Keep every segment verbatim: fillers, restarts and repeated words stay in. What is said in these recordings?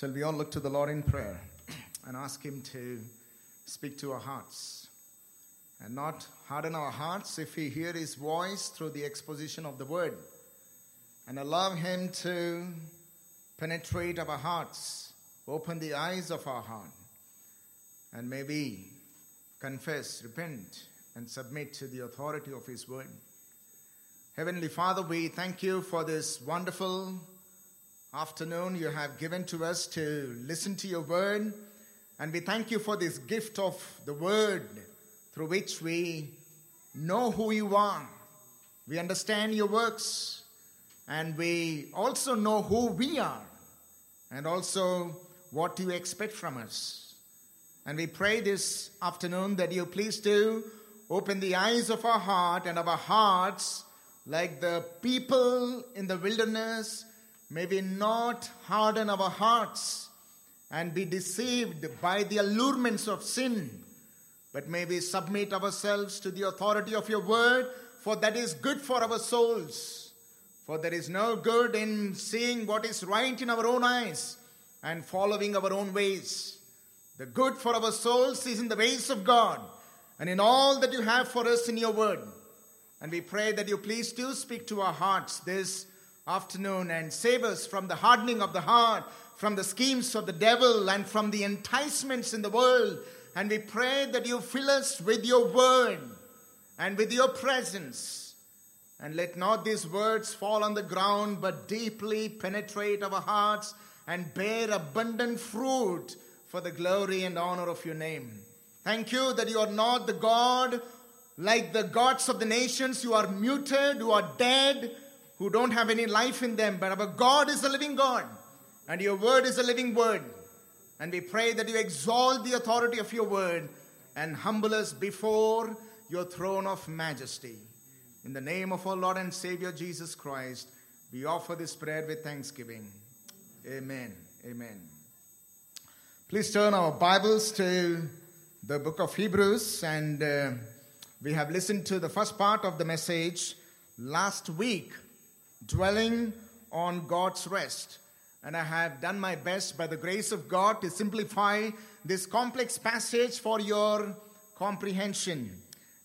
Shall we all look to the Lord in prayer and ask Him to speak to our hearts and not harden our hearts if we hear His voice through the exposition of the Word, and allow Him to penetrate our hearts, open the eyes of our heart, and may we confess, repent, and submit to the authority of His Word. Heavenly Father, we thank You for this wonderful afternoon You have given to us to listen to Your Word, and we thank You for this gift of the Word through which we know who You are, we understand Your works, and we also know who we are, and also what You expect from us. And we pray this afternoon that You please do open the eyes of our heart and of our hearts, like the people in the wilderness. May we not harden our hearts and be deceived by the allurements of sin, but may we submit ourselves to the authority of Your Word, for that is good for our souls. For there is no good in seeing what is right in our own eyes and following our own ways. The good for our souls is in the ways of God and in all that You have for us in Your Word. And we pray that You please do speak to our hearts this afternoon and save us from the hardening of the heart, from the schemes of the devil, and from the enticements in the world. And we pray that You fill us with Your Word and with Your presence, and let not these words fall on the ground, but deeply penetrate our hearts and bear abundant fruit for the glory and honor of Your name. Thank You that You are not the God like the gods of the nations, who are muted, who are dead, who don't have any life in them. But our God is a living God, and Your Word is a living Word. And we pray that You exalt the authority of Your Word and humble us before Your throne of majesty. In the name of our Lord and Savior Jesus Christ, we offer this prayer with thanksgiving. Amen. Amen. Please turn our Bibles to the book of Hebrews, and uh, we have listened to the first part of the message last week, dwelling on God's rest. And I have done my best by the grace of God to simplify this complex passage for your comprehension.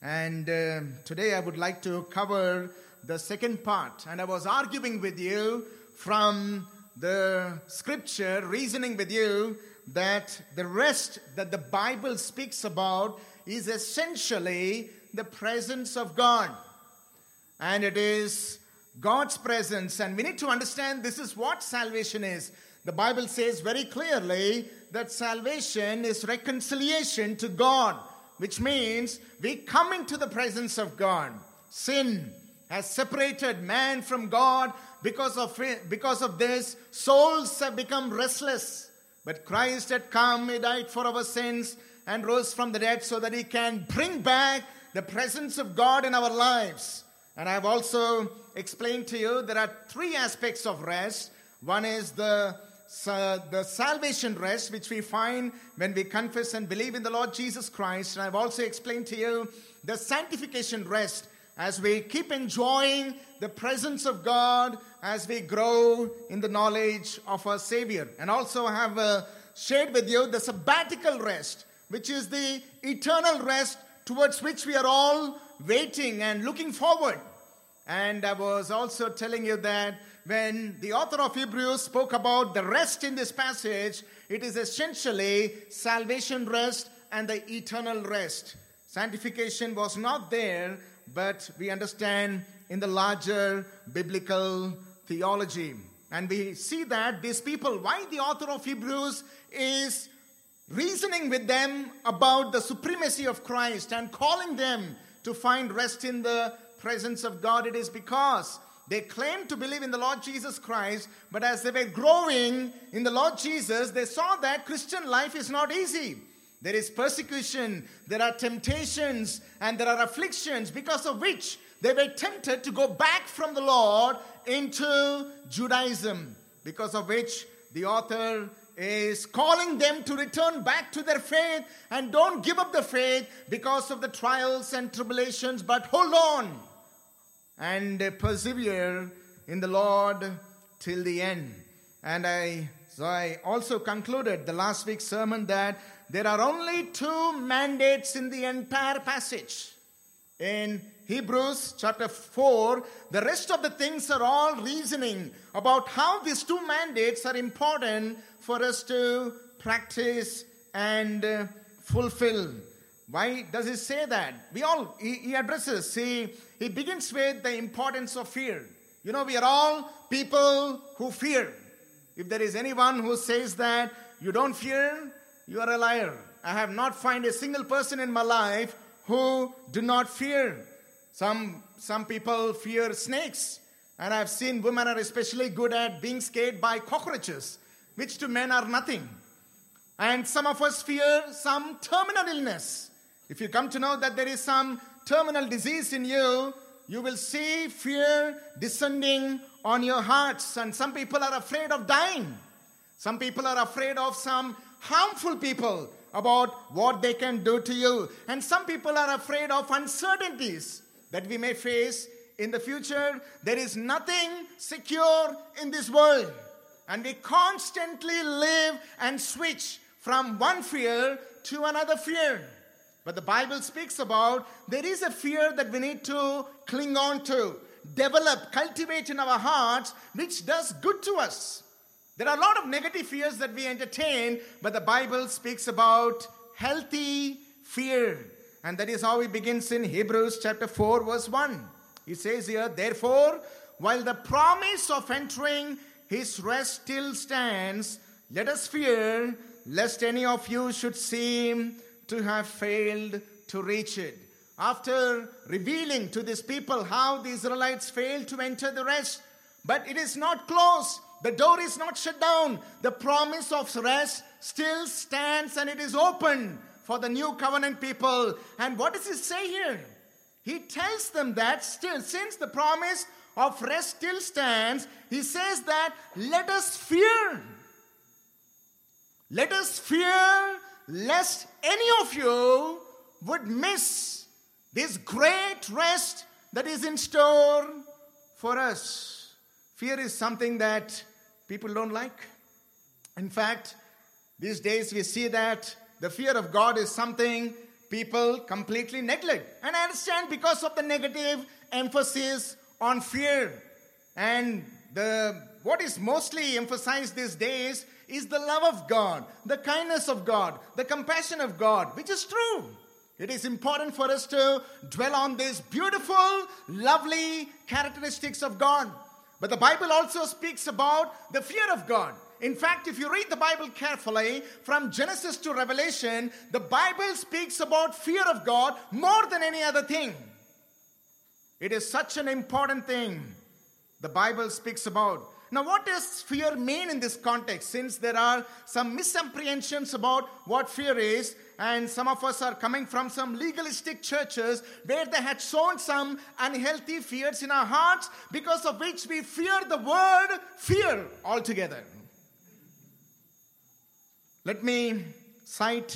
And uh, today I would like to cover the second part. And I was arguing with you from the scripture, reasoning with you, that the rest that the Bible speaks about is essentially the presence of God. And it is God's presence, and we need to understand this is what salvation is. The Bible says very clearly that salvation is reconciliation to God, which means we come into the presence of God. Sin has separated man from God. Because of it, because of this, souls have become restless. But Christ had come, He died for our sins and rose from the dead so that He can bring back the presence of God in our lives. And I have also explained to you there are three aspects of rest. One is the, uh, the salvation rest, which we find when we confess and believe in the Lord Jesus Christ. And I have also explained to you the sanctification rest, as we keep enjoying the presence of God, as we grow in the knowledge of our Savior. And also I have uh, shared with you the sabbatical rest, which is the eternal rest towards which we are all waiting and looking forward. And I was also telling you that when the author of Hebrews spoke about the rest in this passage, it is essentially salvation rest and the eternal rest. Sanctification was not there, but we understand in the larger biblical theology. And we see that these people, why the author of Hebrews is reasoning with them about the supremacy of Christ and calling them to find rest in the presence of God, it is because they claimed to believe in the Lord Jesus Christ, but as they were growing in the Lord Jesus, they saw that Christian life is not easy. There is persecution, there are temptations, and there are afflictions, because of which they were tempted to go back from the Lord into Judaism, because of which the author is calling them to return back to their faith, and don't give up the faith because of the trials and tribulations, but hold on and persevere in the Lord till the end. And I So I also concluded the last week's sermon that there are only two mandates in the entire passage. In Hebrews chapter four, the rest of the things are all reasoning about how these two mandates are important for us to practice and fulfill. Why does he say that? We all, he, he addresses, he, he begins with the importance of fear. You know, we are all people who fear. If there is anyone who says that you don't fear, you are a liar. I have not found a single person in my life who do not fear. Some some people fear snakes. And I've seen women are especially good at being scared by cockroaches, which to men are nothing. And some of us fear some terminal illness. If you come to know that there is some terminal disease in you, you will see fear descending on your hearts. And some people are afraid of dying. Some people are afraid of some harmful people about what they can do to you. And some people are afraid of uncertainties that we may face in the future. There is nothing secure in this world. And we constantly live and switch from one fear to another fear. But the Bible speaks about there is a fear that we need to cling on to, develop, cultivate in our hearts, which does good to us. There are a lot of negative fears that we entertain, but the Bible speaks about healthy fear. And that is how it begins in Hebrews chapter four, verse one. He says here, therefore, while the promise of entering His rest still stands, let us fear, lest any of you should seem to have failed to reach it. After revealing to these people how the Israelites failed to enter the rest, but it is not closed, the door is not shut down, the promise of rest still stands and it is open for the new covenant people. And what does he say here? He tells them that still, since the promise of rest still stands, he says that let us fear. Let us fear lest any of you would miss this great rest that is in store for us. Fear is something that people don't like. In fact, these days we see that the fear of God is something people completely neglect. And I understand because of the negative emphasis on fear. And the what is mostly emphasized these days is the love of God, the kindness of God, the compassion of God, which is true. It is important for us to dwell on these beautiful, lovely characteristics of God. But the Bible also speaks about the fear of God. In fact, if you read the Bible carefully, from Genesis to Revelation, the Bible speaks about fear of God more than any other thing. It is such an important thing the Bible speaks about. Now, what does fear mean in this context? Since there are some misapprehensions about what fear is, and some of us are coming from some legalistic churches where they had sown some unhealthy fears in our hearts, because of which we fear the word fear altogether. Let me cite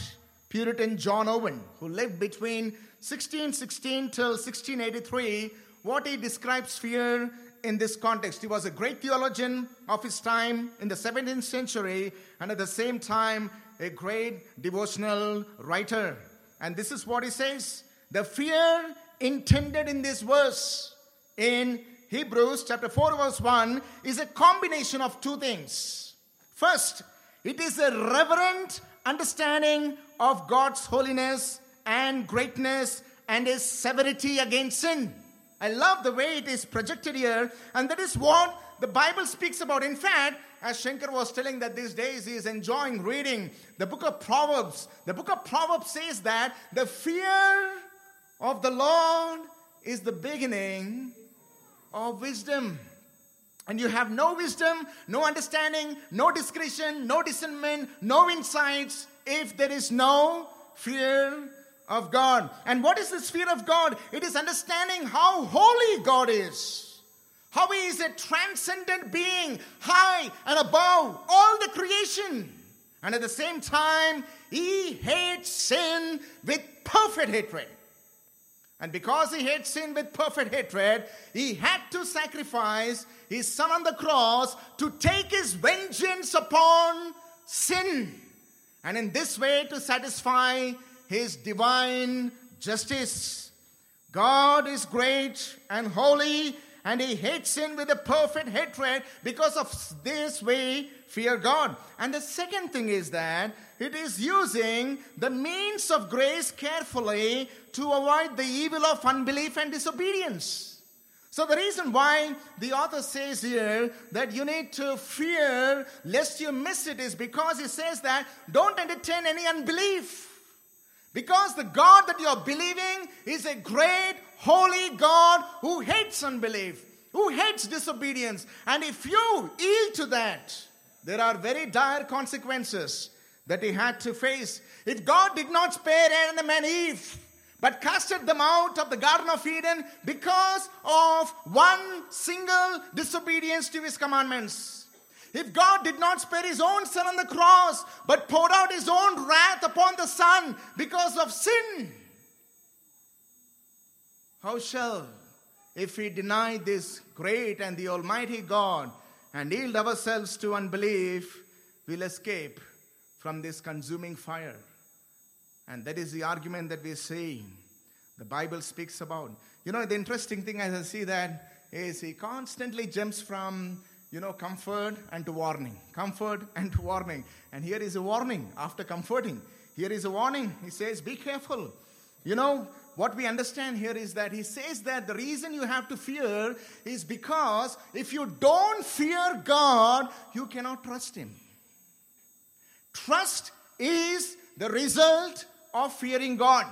Puritan John Owen, who lived between sixteen sixteen till sixteen eighty-three, what he describes fear in this context. He was a great theologian of his time in the seventeenth century, and at the same time, a great devotional writer. And this is what he says: the fear intended in this verse in Hebrews chapter four, verse one, is a combination of two things. First, it is a reverent understanding of God's holiness and greatness and his severity against sin. I love the way it is projected here, and that is what the Bible speaks about. In fact, as Shankar was telling that these days he is enjoying reading the book of Proverbs. The book of Proverbs says that the fear of the Lord is the beginning of wisdom. And you have no wisdom, no understanding, no discretion, no discernment, no insights if there is no fear of God. And what is this fear of God? It is understanding how holy God is, how He is a transcendent being, high and above all the creation. And at the same time, He hates sin with perfect hatred. And because he hates sin with perfect hatred, he had to sacrifice his son on the cross to take his vengeance upon sin. And in this way to satisfy his divine justice. God is great and holy, and he hates sin with a perfect hatred. Because of this, we fear God. And the second thing is that it is using the means of grace carefully to avoid the evil of unbelief and disobedience. So the reason why the author says here that you need to fear lest you miss it is because he says that don't entertain any unbelief. Because the God that you're believing is a great, holy God who hates unbelief, who hates disobedience. And if you yield to that, there are very dire consequences that he had to face. If God did not spare Adam and Eve, but casted them out of the Garden of Eden because of one single disobedience to his commandments. If God did not spare his own son on the cross, but poured out his own wrath upon the son because of sin, how shall, if we deny this great and the almighty God and yield ourselves to unbelief, we'll escape from this consuming fire? And that is the argument that we're seeing. The Bible speaks about. You know, the interesting thing as I see that is he constantly jumps from, you know, comfort and to warning. Comfort and to warning. And here is a warning after comforting. Here is a warning. He says, be careful. You know, what we understand here is that he says that the reason you have to fear is because if you don't fear God, you cannot trust him. Trust is the result of fearing God.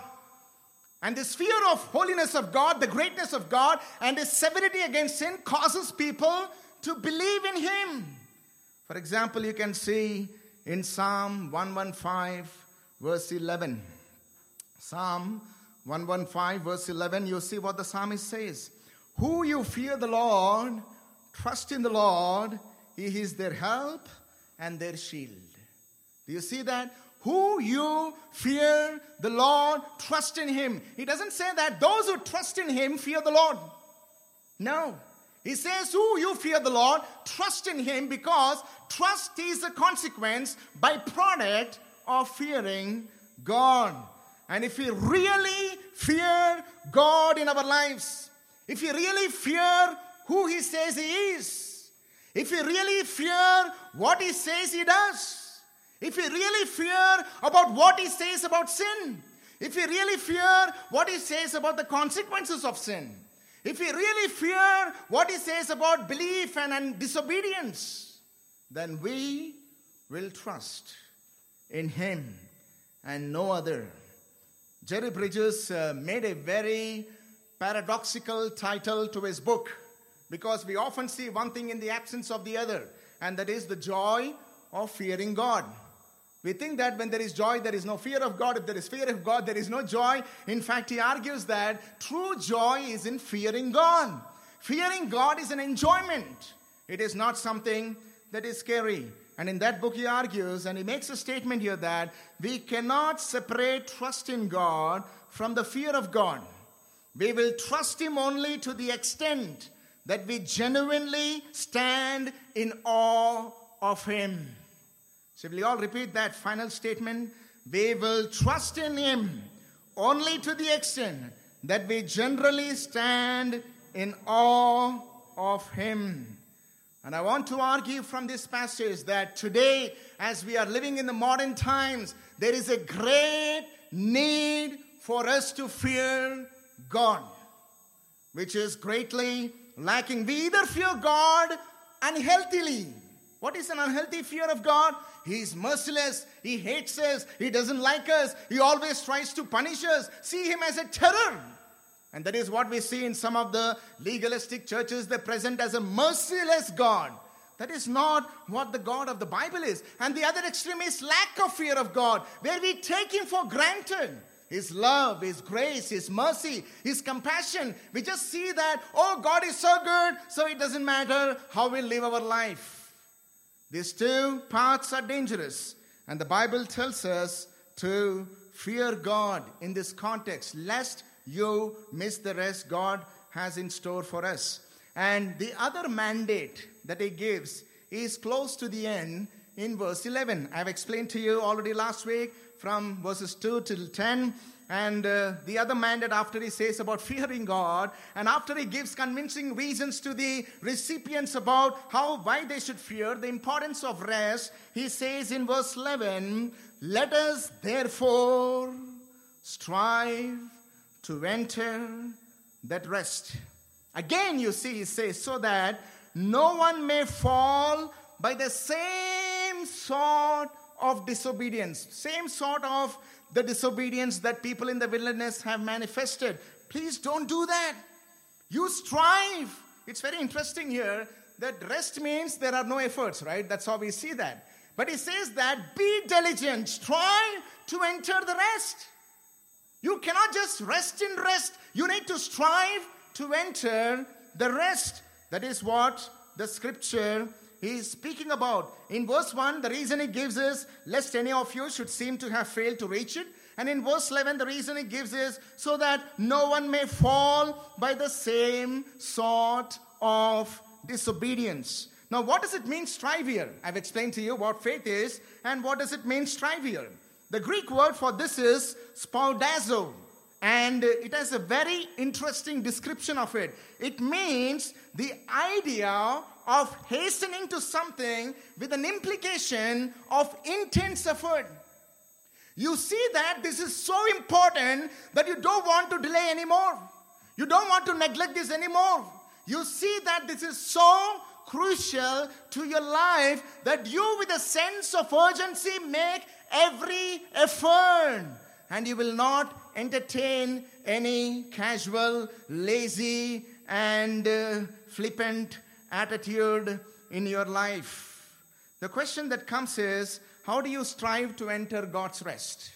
And this fear of holiness of God, the greatness of God, and his severity against sin causes people to believe in him. For example, you can see in Psalm one fifteen, verse eleven. Psalm one fifteen, verse eleven, you see what the psalmist says. Who you fear the Lord, trust in the Lord, he is their help and their shield. Do you see that? Who you fear the Lord, trust in him. He doesn't say that those who trust in him fear the Lord. No. He says, who you fear the Lord, trust in him, because trust is a consequence, byproduct of fearing God. And if we really fear God in our lives, if we really fear who he says he is, if we really fear what he says he does, if we really fear about what he says about sin, if we really fear what he says about the consequences of sin, if we really fear what he says about belief and, and disobedience, then we will trust in him and no other. Jerry Bridges uh, made a very paradoxical title to his book, because we often see one thing in the absence of the other, and that is the joy of fearing God. We think that when there is joy, there is no fear of God. If there is fear of God, there is no joy. In fact, he argues that true joy is in fearing God. Fearing God is an enjoyment. It is not something that is scary. And in that book, he argues, and he makes a statement here that we cannot separate trust in God from the fear of God. We will trust him only to the extent that we genuinely stand in awe of him. So we all repeat that final statement. We will trust in him only to the extent that we generally stand in awe of him. And I want to argue from this passage that today, as we are living in the modern times, there is a great need for us to fear God, which is greatly lacking. We either fear God unhealthily. What is an unhealthy fear of God? He is merciless. He hates us. He doesn't like us. He always tries to punish us. See him as a terror. And that is what we see in some of the legalistic churches. They present as a merciless God. That is not what the God of the Bible is. And the other extreme is lack of fear of God, where we take him for granted. His love, his grace, his mercy, his compassion. We just see that, oh, God is so good, so it doesn't matter how we live our life. These two paths are dangerous. And the Bible tells us to fear God in this context, lest you miss the rest God has in store for us. And the other mandate that he gives is close to the end in verse eleven. I've explained to you already last week from verses two till ten. And uh, the other mandate after he says about fearing God, and after he gives convincing reasons to the recipients about how, why they should fear, the importance of rest, he says in verse eleven, let us therefore strive to enter that rest. Again, you see, he says, so that no one may fall by the same sort of disobedience, same sort of the disobedience that people in the wilderness have manifested. Please don't do that. You strive. It's very interesting here that rest means there are no efforts, right? That's how we see that. But he says that be diligent, strive to enter the rest. You cannot just rest in rest. You need to strive to enter the rest. That is what the scripture he is speaking about. In verse one, the reason he gives is, lest any of you should seem to have failed to reach it. And in verse eleven, the reason he gives is, so that no one may fall by the same sort of disobedience. Now, what does it mean, strive here? I've explained to you what faith is, and what does it mean, strive here? The Greek word for this is spaudazo. And it has a very interesting description of it. It means the idea of hastening to something with an implication of intense effort. You see that this is so important that you don't want to delay anymore. You don't want to neglect this anymore. You see that this is so crucial to your life that you, with a sense of urgency, make every effort. And you will not entertain any casual, lazy, and uh, flippant attitude in your life. The question that comes is, how do you strive to enter God's rest?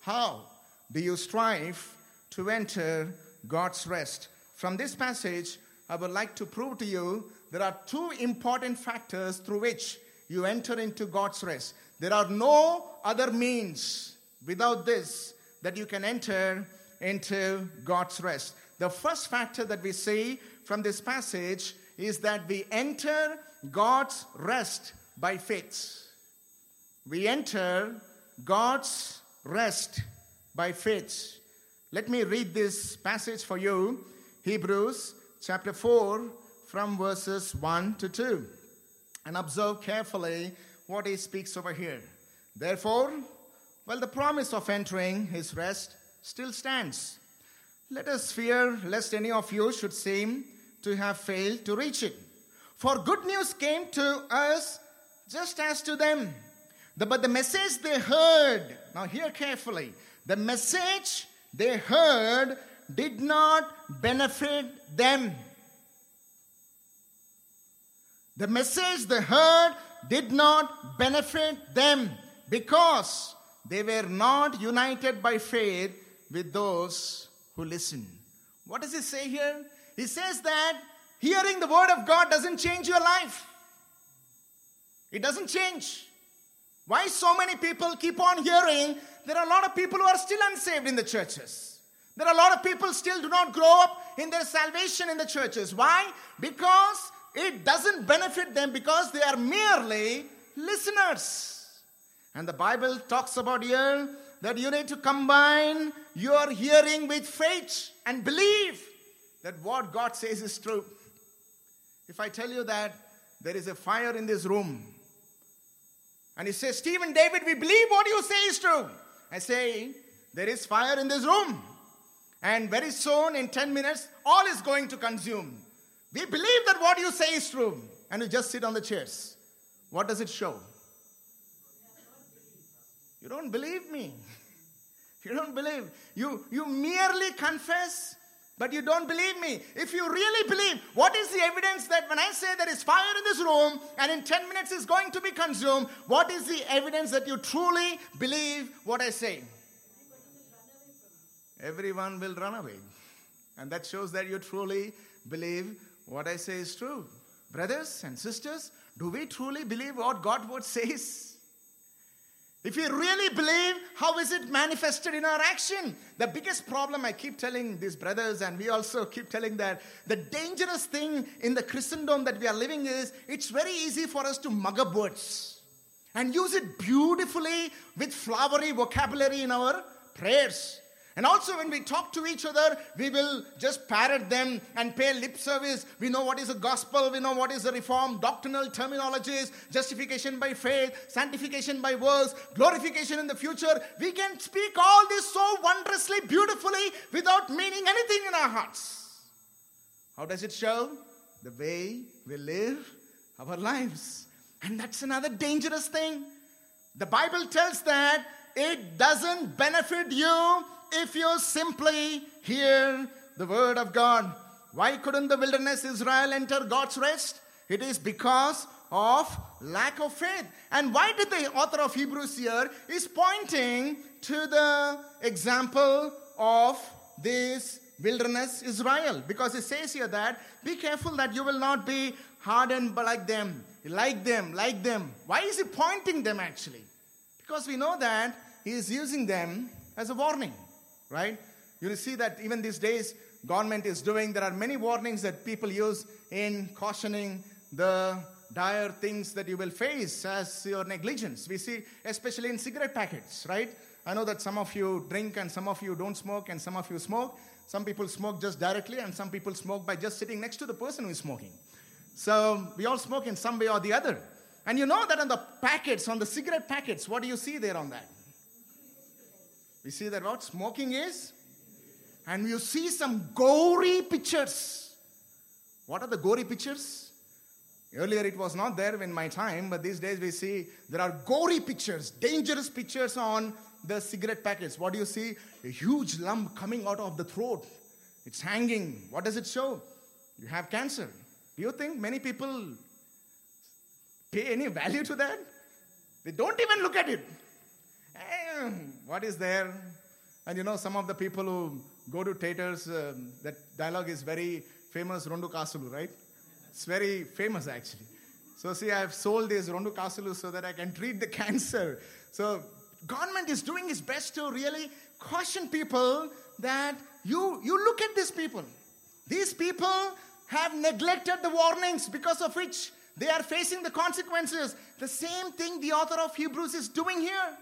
How do you strive to enter God's rest? From this passage, I would like to prove to you there are two important factors through which you enter into God's rest. There are no other means without this that you can enter into God's rest. The first factor that we see from this passage is that we enter God's rest by faith. We enter God's rest by faith. Let me read this passage for you. Hebrews chapter four from verses one to two. And observe carefully what he speaks over here. Therefore, while the promise of entering his rest still stands, let us fear lest any of you should seem to have failed to reach it. For good news came to us just as to them. The, but the message they heard, now hear carefully, the message they heard did not benefit them. The message they heard did not benefit them because they were not united by faith with those who listened. What does it say here? He says that hearing the word of God doesn't change your life. It doesn't change. Why so many people keep on hearing? There are a lot of people who are still unsaved in the churches. There are a lot of people still do not grow up in their salvation in the churches. Why? Because it doesn't benefit them because they are merely listeners. And the Bible talks about here that you need to combine your hearing with faith and believe that what God says is true. If I tell you that there is a fire in this room, and he says, Stephen David, we believe what you say is true. I say, there is fire in this room. And very soon, in ten minutes, all is going to consume. We believe that what you say is true. And you just sit on the chairs. What does it show? You don't believe me. You don't believe. You, you merely confess. But you don't believe me. If you really believe, what is the evidence that when I say there is fire in this room and in ten minutes it's going to be consumed, what is the evidence that you truly believe what I say? Everyone will run away. And that shows that you truly believe what I say is true. Brothers and sisters, do we truly believe what God's word says? If you really believe, how is it manifested in our action? The biggest problem I keep telling these brothers, and we also keep telling that, the dangerous thing in the Christendom that we are living is, it's very easy for us to mug up words and use it beautifully with flowery vocabulary in our prayers. And also when we talk to each other, we will just parrot them and pay lip service. We know what is the gospel. We know what is the reform. Doctrinal terminologies, justification by faith, sanctification by works, glorification in the future. We can speak all this so wondrously, beautifully, without meaning anything in our hearts. How does it show? The way we live our lives. And that's another dangerous thing. The Bible tells that it doesn't benefit you if you simply hear the word of God. Why couldn't the wilderness Israel enter God's rest? It is because of lack of faith. And why did the author of Hebrews here is pointing to the example of this wilderness Israel? Because it says here that, be careful that you will not be hardened like them. Like them, like them. Why is he pointing them actually? Because we know that he is using them as a warning. Right? You see that even these days, government is doing, there are many warnings that people use in cautioning the dire things that you will face as your negligence. We see, especially in cigarette packets, right? I know that some of you drink and some of you don't smoke and some of you smoke. Some people smoke just directly and some people smoke by just sitting next to the person who is smoking. So we all smoke in some way or the other. And you know that on the packets, on the cigarette packets, what do you see there on that? We see that what smoking is, and you see some gory pictures. What are the gory pictures? Earlier it was not there in my time, but these days we see there are gory pictures, dangerous pictures on the cigarette packets. What do you see? A huge lump coming out of the throat. It's hanging. What does it show? You have cancer. Do you think many people pay any value to that? They don't even look at it. What is there? And you know, some of the people who go to theaters, um, that dialogue is very famous, Rondu Kasulu, right? It's very famous actually. So see, I have sold this Rondu Kasulu so that I can treat the cancer. So government is doing its best to really caution people that you, you look at these people. These people have neglected the warnings, because of which they are facing the consequences. The same thing the author of Hebrews is doing here.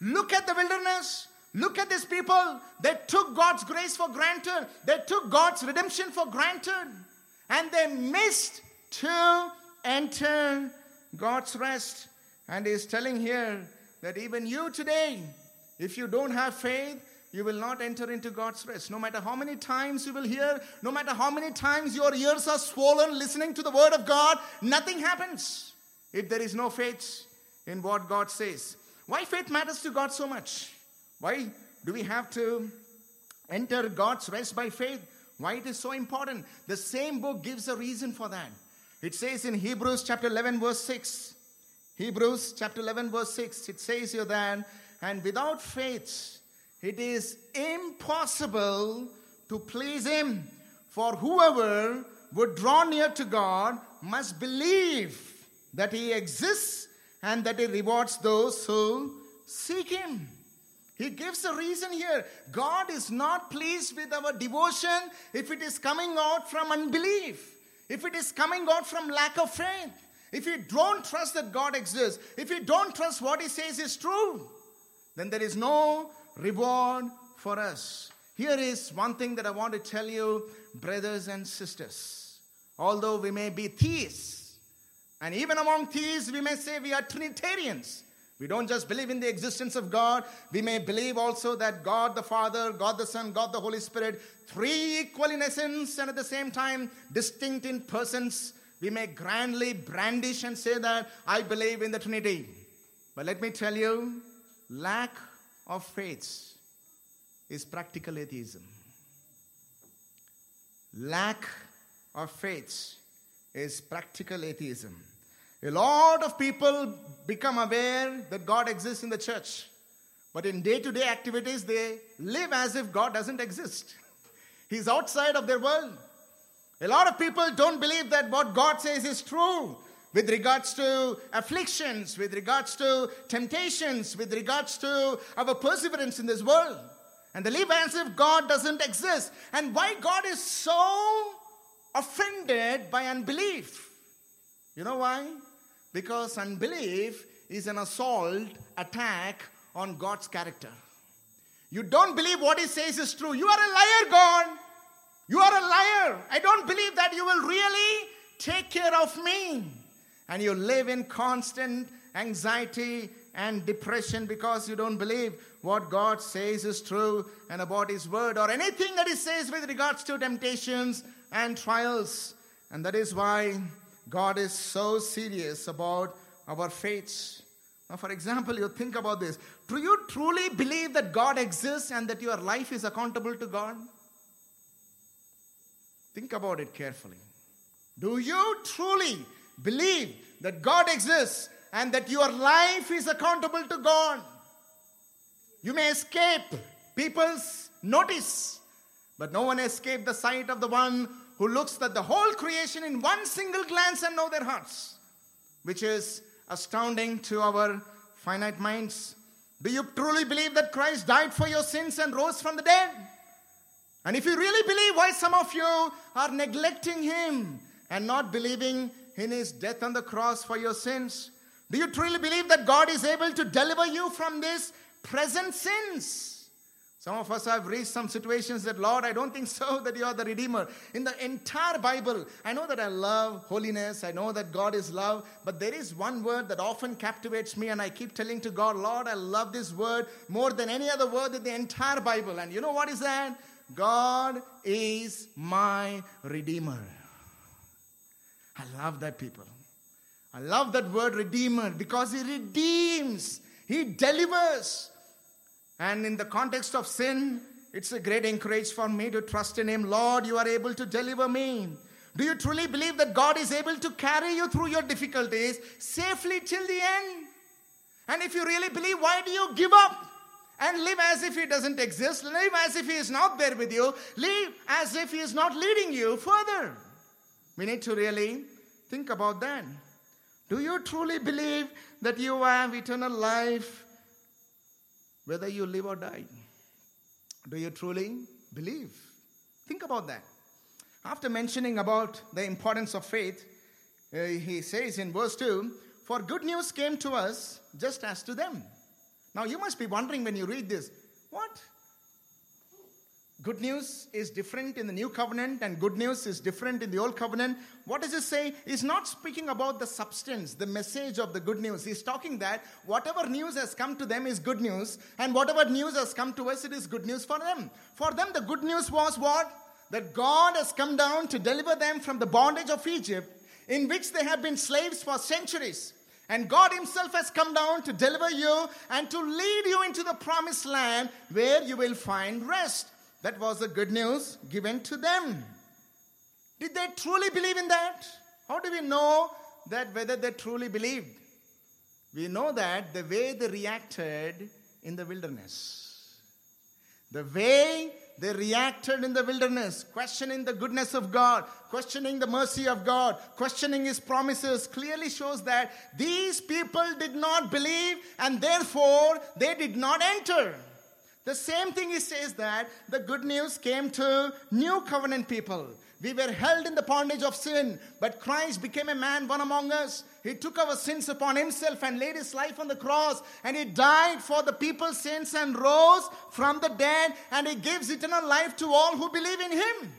Look at the wilderness. Look at these people. They took God's grace for granted. They took God's redemption for granted. And they missed to enter God's rest. And he's telling here that even you today, if you don't have faith, you will not enter into God's rest. No matter how many times you will hear, no matter how many times your ears are swollen listening to the word of God, nothing happens if there is no faith in what God says. Why faith matters to God so much? Why do we have to enter God's rest by faith? Why it is so important? The same book gives a reason for that. It says in Hebrews chapter eleven verse six. Hebrews chapter eleven verse six. It says here that, and without faith it is impossible to please him. For whoever would draw near to God must believe that he exists and that he rewards those who seek him. He gives a reason here. God is not pleased with our devotion if it is coming out from unbelief, if it is coming out from lack of faith, if you don't trust that God exists, if you don't trust what he says is true, then there is no reward for us. Here is one thing that I want to tell you, brothers and sisters. Although we may be theists, and even among theists, we may say we are Trinitarians. We don't just believe in the existence of God. We may believe also that God the Father, God the Son, God the Holy Spirit, three equal in essence and at the same time distinct in persons. We may grandly brandish and say that I believe in the Trinity. But let me tell you, lack of faith is practical atheism. Lack of faith is practical atheism. A lot of people become aware that God exists in the church, but in day-to-day activities, they live as if God doesn't exist. He's outside of their world. A lot of people don't believe that what God says is true. with regards to afflictions, with regards to temptations, with regards to our perseverance in this world. And they live as if God doesn't exist. And why God is so offended by unbelief? You know why? Because unbelief is an assault, attack on God's character. You don't believe what He says is true. You are a liar, God. You are a liar. I don't believe that you will really take care of me. And you live in constant anxiety and depression because you don't believe what God says is true and about His word or anything that He says with regards to temptations and trials. And that is why God is so serious about our faiths. Now, for example, you think about this. Do you truly believe that God exists and that your life is accountable to God? Think about it carefully. Do you truly believe that God exists and that your life is accountable to God? You may escape people's notice, but no one escapes the sight of the one who looks at the whole creation in one single glance and knows their hearts, which is astounding to our finite minds. Do you truly believe that Christ died for your sins and rose from the dead? And if you really believe, why some of you are neglecting Him and not believing in His death on the cross for your sins? Do you truly believe that God is able to deliver you from these present sins? Some of us have reached some situations that, Lord, I don't think so, that you are the Redeemer. In the entire Bible, I know that I love holiness. I know that God is love. But there is one word that often captivates me, and I keep telling to God, Lord, I love this word more than any other word in the entire Bible. And you know what is that? God is my Redeemer. I love that, people. I love that word Redeemer because He redeems. He delivers. And in the context of sin, it's a great encouragement for me to trust in Him. Lord, you are able to deliver me. Do you truly believe that God is able to carry you through your difficulties safely till the end? And if you really believe, why do you give up and live as if He doesn't exist? Live as if He is not there with you. Live as if He is not leading you further. We need to really think about that. Do you truly believe that you have eternal life, whether you live or die? Do you truly believe? Think about that. After mentioning about the importance of faith, uh, he says in verse two, for good news came to us just as to them. Now you must be wondering when you read this, what? Good news is different in the new covenant and good news is different in the old covenant. What does it say? He's not speaking about the substance, the message of the good news. He's talking that whatever news has come to them is good news and whatever news has come to us, it is good news for them. For them, the good news was what? That God has come down to deliver them from the bondage of Egypt, in which they have been slaves for centuries. And God Himself has come down to deliver you and to lead you into the promised land where you will find rest. That was the good news given to them. Did they truly believe in that? How do we know that whether they truly believed? We know that the way they reacted in the wilderness. The way they reacted in the wilderness, questioning the goodness of God, questioning the mercy of God, questioning His promises, clearly shows that these people did not believe and therefore they did not enter. The same thing He says that the good news came to new covenant people. We were held in the bondage of sin, but Christ became a man, one among us. He took our sins upon Himself and laid His life on the cross, and He died for the people's sins and rose from the dead, and He gives eternal life to all who believe in Him.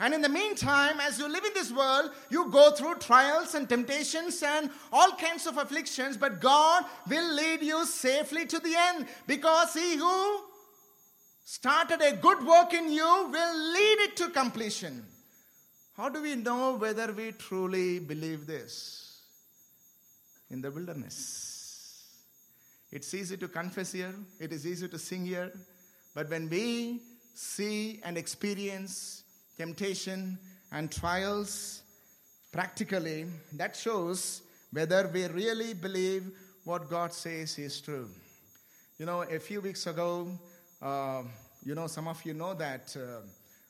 And in the meantime, as you live in this world, you go through trials and temptations and all kinds of afflictions, but God will lead you safely to the end, because He who started a good work in you will lead it to completion. How do we know whether we truly believe this? In the wilderness. It's easy to confess here. It is easy to sing here. But when we see and experience temptation and trials practically, that shows whether we really believe what God says is true. You know, a few weeks ago, Uh, you know, some of you know that uh,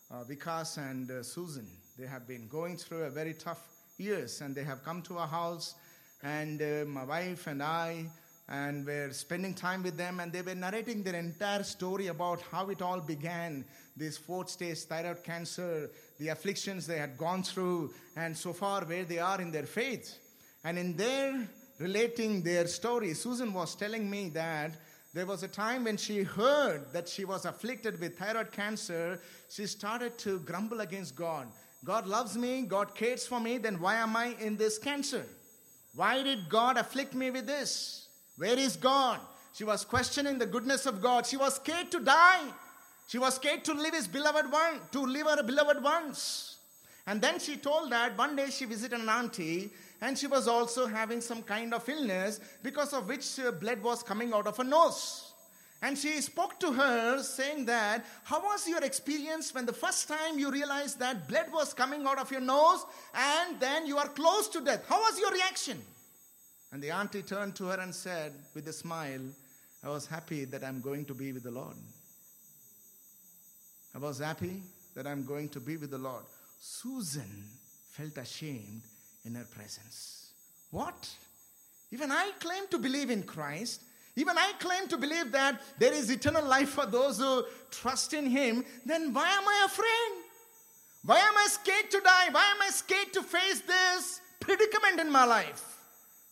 uh, Vikas and uh, Susan, they have been going through a very tough years, and they have come to our house, and uh, my wife and I, and we're spending time with them, and they were narrating their entire story about how it all began, this fourth stage thyroid cancer, the afflictions they had gone through, and so far where they are in their faith. And in their relating their story, Susan was telling me that there was a time when she heard that she was afflicted with thyroid cancer. She started to grumble against God. God loves me, God cares for me, then why am I in this cancer? Why did God afflict me with this? Where is God? She was questioning the goodness of God. She was scared to die. She was scared to live his beloved one, to live her beloved ones. And then she told that one day she visited an auntie, and she was also having some kind of illness because of which blood was coming out of her nose. And she spoke to her saying that, how was your experience when the first time you realized that blood was coming out of your nose and then you are close to death? How was your reaction? And the auntie turned to her and said with a smile, I was happy that I'm going to be with the Lord. I was happy that I'm going to be with the Lord. Susan felt ashamed in her presence. What? Even I claim to believe in Christ. Even I claim to believe that there is eternal life for those who trust in him. Then why am I afraid? Why am I scared to die? Why am I scared to face this predicament in my life?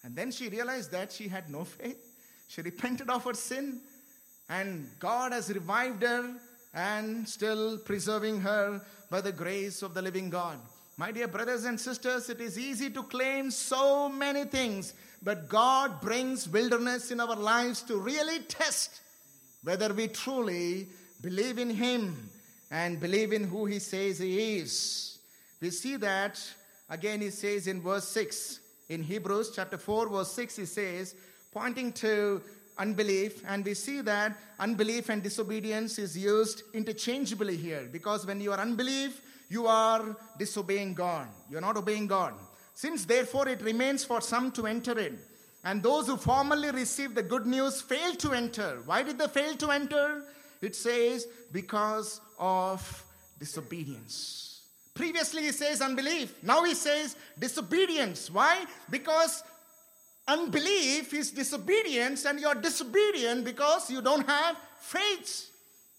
And then she realized that she had no faith. She repented of her sin, and God has revived her and still preserving her by the grace of the living God. My dear brothers and sisters, it is easy to claim so many things, but God brings wilderness in our lives to really test whether we truly believe in him and believe in who he says he is. We see that again, he says in verse six. In Hebrews chapter four, verse six, he says, pointing to unbelief, and we see that unbelief and disobedience is used interchangeably here, because when you are unbelief, you are disobeying God. You are not obeying God. Since therefore it remains for some to enter in, and those who formerly received the good news failed to enter. Why did they fail to enter? It says, because of disobedience. Previously he says unbelief. Now he says disobedience. Why? Because unbelief is disobedience, and you're disobedient because you don't have faith.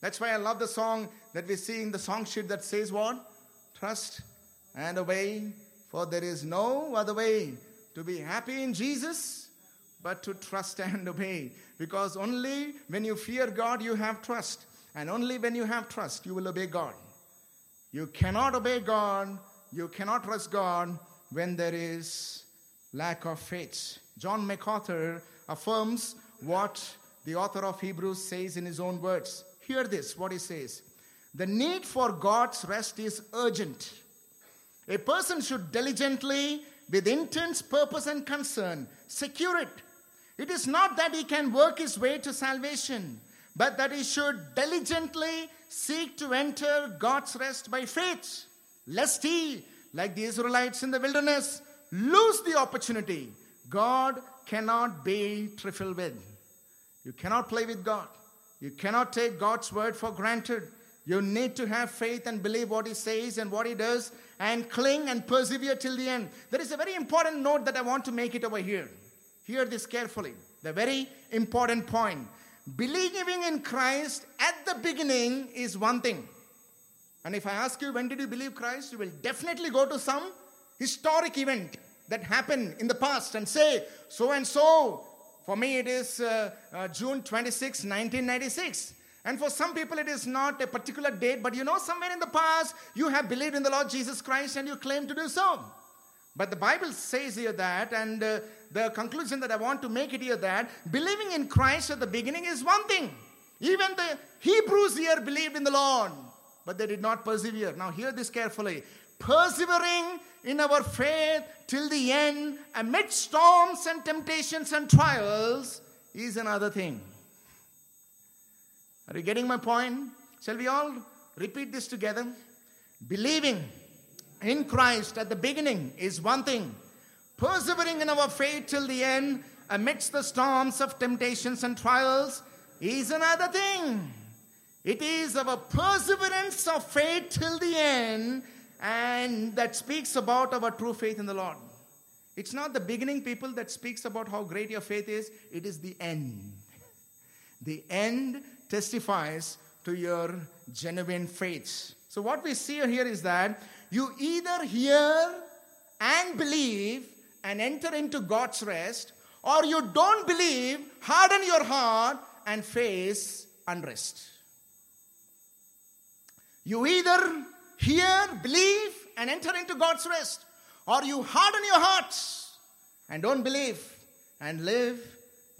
That's why I love the song that we see in the song sheet that says what? Trust and obey, for there is no other way to be happy in Jesus but to trust and obey. Because only when you fear God, you have trust. And only when you have trust, you will obey God. You cannot obey God, you cannot trust God when there is lack of faith. John MacArthur affirms what the author of Hebrews says in his own words. Hear this, what he says. The need for God's rest is urgent. A person should diligently, with intense purpose and concern, secure it. It is not that he can work his way to salvation, but that he should diligently seek to enter God's rest by faith, lest he, like the Israelites in the wilderness, lose the opportunity. God cannot be trifled with. You cannot play with God. You cannot take God's word for granted. You need to have faith and believe what he says and what he does, and cling and persevere till the end. There is a very important note that I want to make it over here. Hear this carefully. The very important point. Believing in Christ at the beginning is one thing. And if I ask you, when did you believe Christ? You will definitely go to some historic event that happened in the past and say, so and so. For me, it is uh, uh, June twenty-sixth, nineteen ninety-six. And for some people, it is not a particular date. But you know, somewhere in the past, you have believed in the Lord Jesus Christ and you claim to do so. But the Bible says here that, and uh, the conclusion that I want to make it here that, believing in Christ at the beginning is one thing. Even the Hebrews here believed in the Lord, but they did not persevere. Now hear this carefully. Persevering in our faith till the end, amid storms and temptations and trials, is another thing. Are you getting my point? Shall we all repeat this together? Believing in Christ at the beginning is one thing. Persevering in our faith till the end, amidst the storms of temptations and trials, is another thing. It is our perseverance of faith till the end, and that speaks about our true faith in the Lord. It's not the beginning, people, that speaks about how great your faith is. It is the end. The end testifies to your genuine faith. So what we see here is that you either hear and believe and enter into God's rest, or you don't believe, harden your heart, and face unrest. You either hear, believe, and enter into God's rest, or you harden your hearts and don't believe and live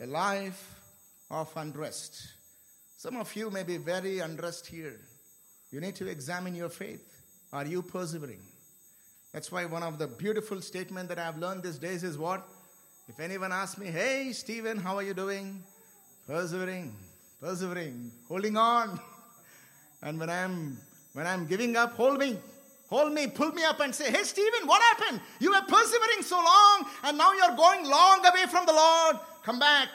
a life of unrest. Some of you may be very unrest here. You need to examine your faith. Are you persevering? That's why one of the beautiful statements that I have learned these days is what? If anyone asks me, hey, Stephen, how are you doing? Persevering, persevering, holding on. And when I'm when I'm giving up, hold me. Hold me, pull me up and say, hey, Stephen, what happened? You were persevering so long and now you're going long away from the Lord. Come back.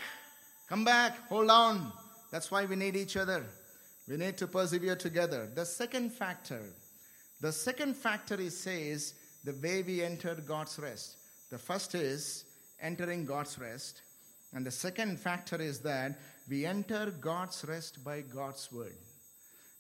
Come back. Hold on. That's why we need each other. We need to persevere together. The second factor, the second factor he says, the way we enter God's rest. The first is entering God's rest. And the second factor is that we enter God's rest by God's word.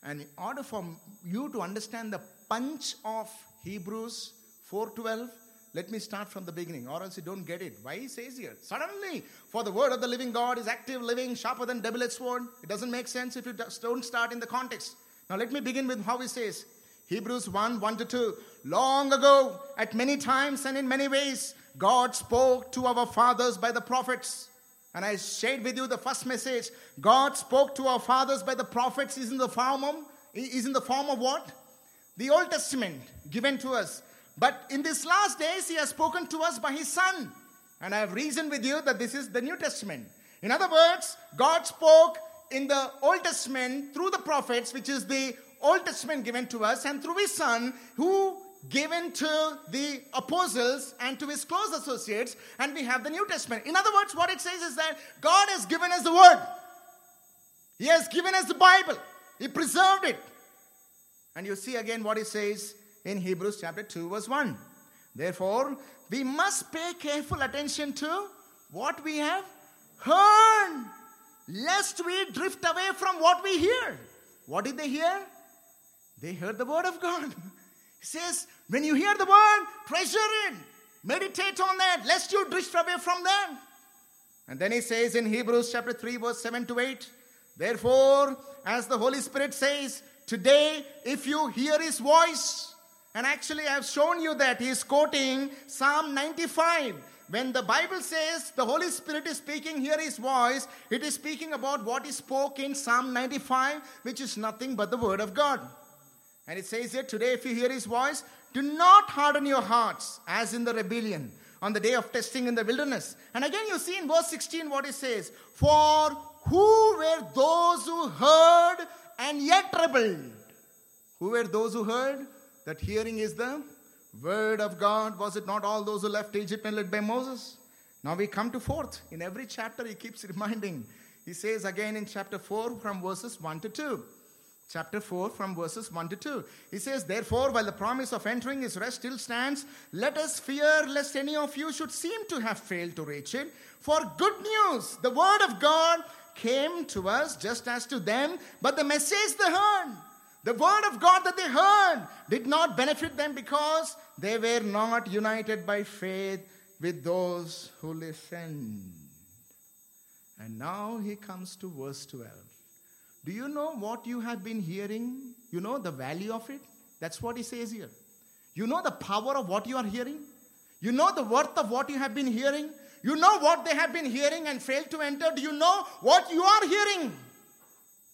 And in order for you to understand the punch of Hebrews four twelve, let me start from the beginning, or else you don't get it. Why he says here, suddenly, for the word of the living God is active, living, sharper than double-edged sword. It doesn't make sense if you don't start in the context. Now let me begin with how he says, Hebrews one, one to two. Long ago, at many times and in many ways, God spoke to our fathers by the prophets. And I shared with you the first message. God spoke to our fathers by the prophets is in the form of, is in the form of what? The Old Testament given to us. But in these last days, he has spoken to us by his Son. And I have reasoned with you that this is the New Testament. In other words, God spoke in the Old Testament through the prophets, which is the Old Testament given to us, and through his Son, who given to the apostles and to his close associates, and we have the New Testament. In other words, what it says is that God has given us the word. He has given us the Bible. He preserved it. And you see again what it says in Hebrews chapter two verse one. Therefore, we must pay careful attention to what we have heard, lest we drift away from what we hear. What did they hear? They heard the word of God. It says, when you hear the word, treasure it. Meditate on that, lest you drift away from that. And then he says in Hebrews chapter three, verse seven to eight, therefore, as the Holy Spirit says, today, if you hear his voice, and actually I have shown you that he is quoting Psalm ninety-five. When the Bible says the Holy Spirit is speaking, hear his voice, it is speaking about what he spoke in Psalm ninety-five, which is nothing but the word of God. And it says here, today if you hear his voice, do not harden your hearts as in the rebellion on the day of testing in the wilderness. And again you see in verse sixteen what it says, for who were those who heard and yet rebelled? Who were those who heard? That hearing is the word of God. Was it not all those who left Egypt and led by Moses? Now we come to fourth. In every chapter he keeps reminding. He says again in chapter four from verses one to two. Chapter four from verses one to two. He says, therefore, while the promise of entering his rest still stands, let us fear lest any of you should seem to have failed to reach it. For good news, the word of God came to us just as to them, but the message they heard, the word of God that they heard, did not benefit them because they were not united by faith with those who listened. And now he comes to verse twelve. Do you know what you have been hearing? You know the value of it? That's what he says here. You know the power of what you are hearing? You know the worth of what you have been hearing? You know what they have been hearing and failed to enter? Do you know what you are hearing?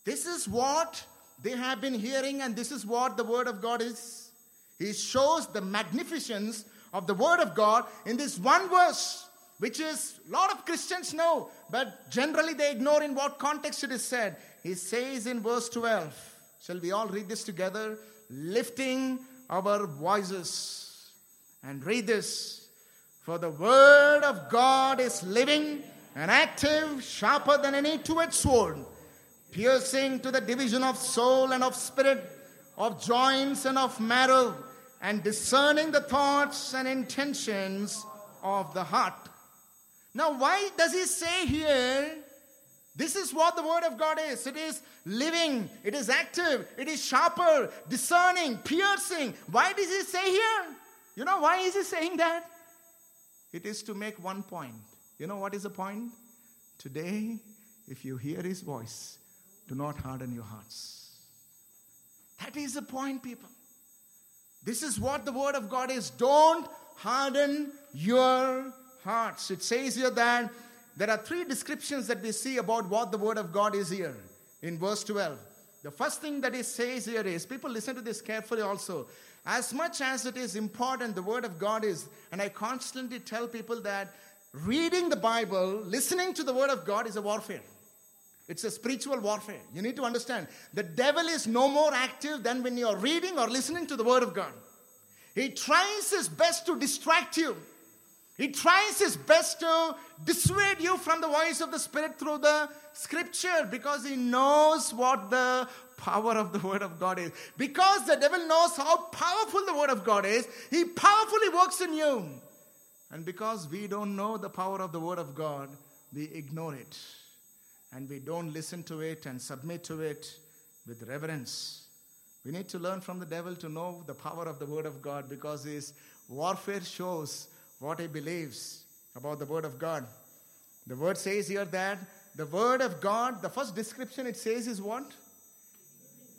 This is what they have been hearing, and this is what the word of God is. He shows the magnificence of the word of God in this one verse, which is a lot of Christians know, but generally they ignore in what context it is said. He says in verse twelve, shall we all read this together? Lifting our voices and read this. For the word of God is living and active, sharper than any two-edged sword, piercing to the division of soul and of spirit, of joints and of marrow, and discerning the thoughts and intentions of the heart. Now, why does he say here, this is what the Word of God is? It is living, it is active, it is sharper, discerning, piercing. Why does he say here? You know why is he saying that? It is to make one point. You know what is the point? Today, if you hear his voice, do not harden your hearts. That is the point, people. This is what the Word of God is. Don't harden your hearts. It says here that there are three descriptions that we see about what the Word of God is here in verse twelve. The first thing that it says here is, people listen to this carefully also. As much as it is important, the Word of God is, and I constantly tell people that reading the Bible, listening to the Word of God is a warfare. It's a spiritual warfare. You need to understand. The devil is no more active than when you're reading or listening to the Word of God. He tries his best to distract you. He tries his best to dissuade you from the voice of the Spirit through the Scripture, because he knows what the power of the Word of God is. Because the devil knows how powerful the Word of God is, he powerfully works in you. And because we don't know the power of the Word of God, we ignore it. And we don't listen to it and submit to it with reverence. We need to learn from the devil to know the power of the Word of God, because his warfare shows what he believes about the Word of God. The Word says here that the Word of God, the first description it says is what?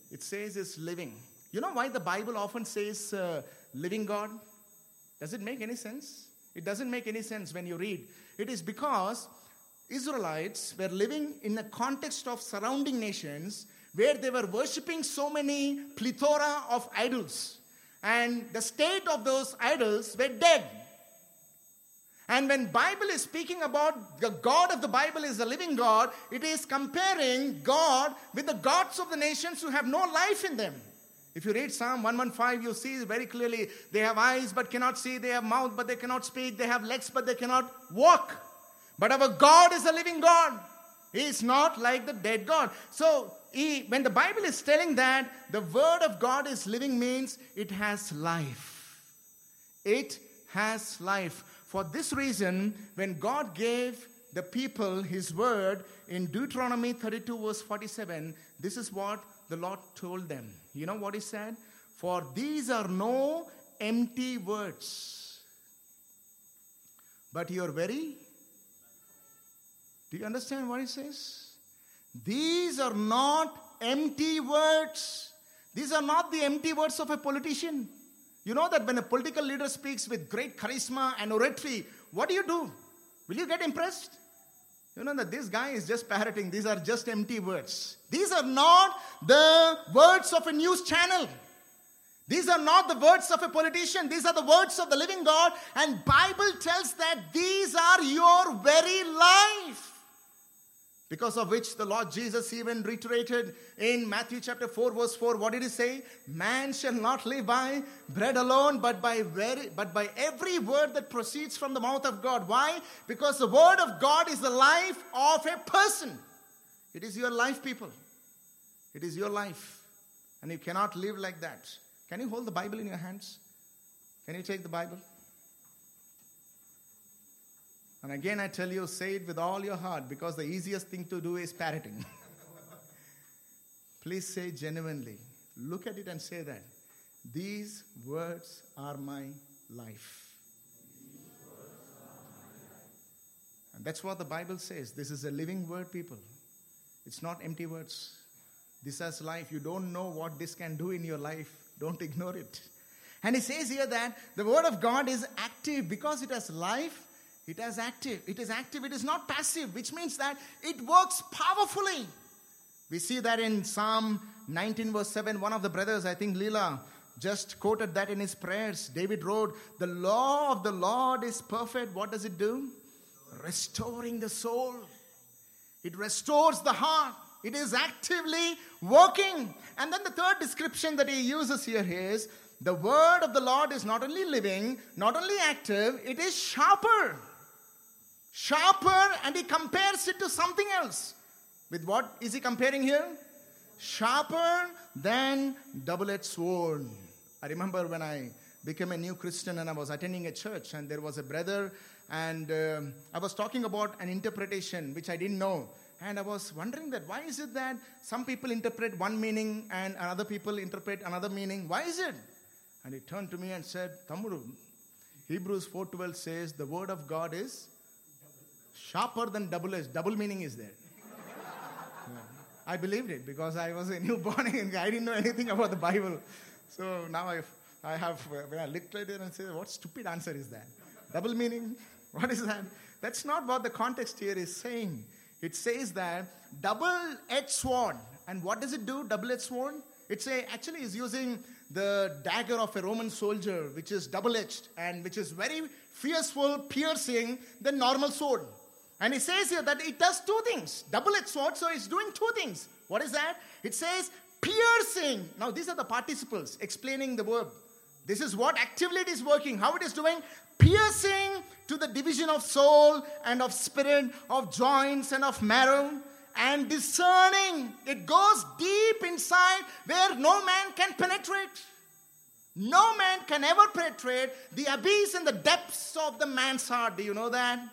It says is living. You know why the Bible often says uh, living God? Does it make any sense? It doesn't make any sense when you read. It is because Israelites were living in the context of surrounding nations where they were worshipping so many plethora of idols. And the state of those idols were dead. And when Bible is speaking about the God of the Bible is the living God, it is comparing God with the gods of the nations who have no life in them. If you read Psalm one fifteen, you see very clearly, they have eyes but cannot see, they have mouth but they cannot speak, they have legs but they cannot walk. But our God is a living God. He is not like the dead God. So he, when the Bible is telling that the Word of God is living, means it has life. It has life. For this reason, when God gave the people his word in Deuteronomy thirty-two verse forty-seven, this is what the Lord told them. You know what he said? For these are no empty words, but your very... Do you understand what it says? These are not empty words. These are not the empty words of a politician. You know that when a political leader speaks with great charisma and oratory, what do you do? Will you get impressed? You know that this guy is just parroting. These are just empty words. These are not the words of a news channel. These are not the words of a politician. These are the words of the living God. And Bible tells that these are your very life. Because of which the Lord Jesus even reiterated in Matthew chapter four verse four. What did he say? Man shall not live by bread alone, but by very, but by every word that proceeds from the mouth of God. Why? Because the Word of God is the life of a person. It is your life, people. It is your life. And you cannot live like that. Can you hold the Bible in your hands? Can you take the Bible? And again, I tell you, say it with all your heart, because the easiest thing to do is parroting. Please say genuinely. Look at it and say that. These words are my life. Are my life. And that's what the Bible says. This is a living word, people. It's not empty words. This is life. You don't know what this can do in your life. Don't ignore it. And it says here that the Word of God is active because it has life. It is active. It is active. It is not passive, which means that it works powerfully. We see that in Psalm nineteen verse seven. One of the brothers, I think Leela, just quoted that in his prayers. David wrote, the law of the Lord is perfect. What does it do? Restoring the soul. It restores the heart. It is actively working. And then the third description that he uses here is, the Word of the Lord is not only living, not only active, it is sharper. Sharper, and he compares it to something else. With what is he comparing here? Sharper than double-edged sword. I remember when I became a new Christian, and I was attending a church, and there was a brother, and um, I was talking about an interpretation which I didn't know. And I was wondering that why is it that some people interpret one meaning and other people interpret another meaning? Why is it? And he turned to me and said, Tamuru, Hebrews four twelve says the word of God is sharper than double edged. Double meaning is there. Yeah. I believed it because I was a newborn and I didn't know anything about the Bible. So now I, I have, when I looked right there and said, what stupid answer is that? Double meaning? What is that? That's not what the context here is saying. It says that double-edged sword. And what does it do, double-edged sword? It's a, actually is using the dagger of a Roman soldier, which is double-edged and which is very fearful, piercing than normal sword. And it says here that it does two things. Double-edged sword, so it's doing two things. What is that? It says piercing. Now, these are the participles explaining the verb. This is what actively it is working, how it is doing, piercing to the division of soul and of spirit, of joints and of marrow, and discerning. It goes deep inside where no man can penetrate. No man can ever penetrate the abyss and the depths of the man's heart. Do you know that?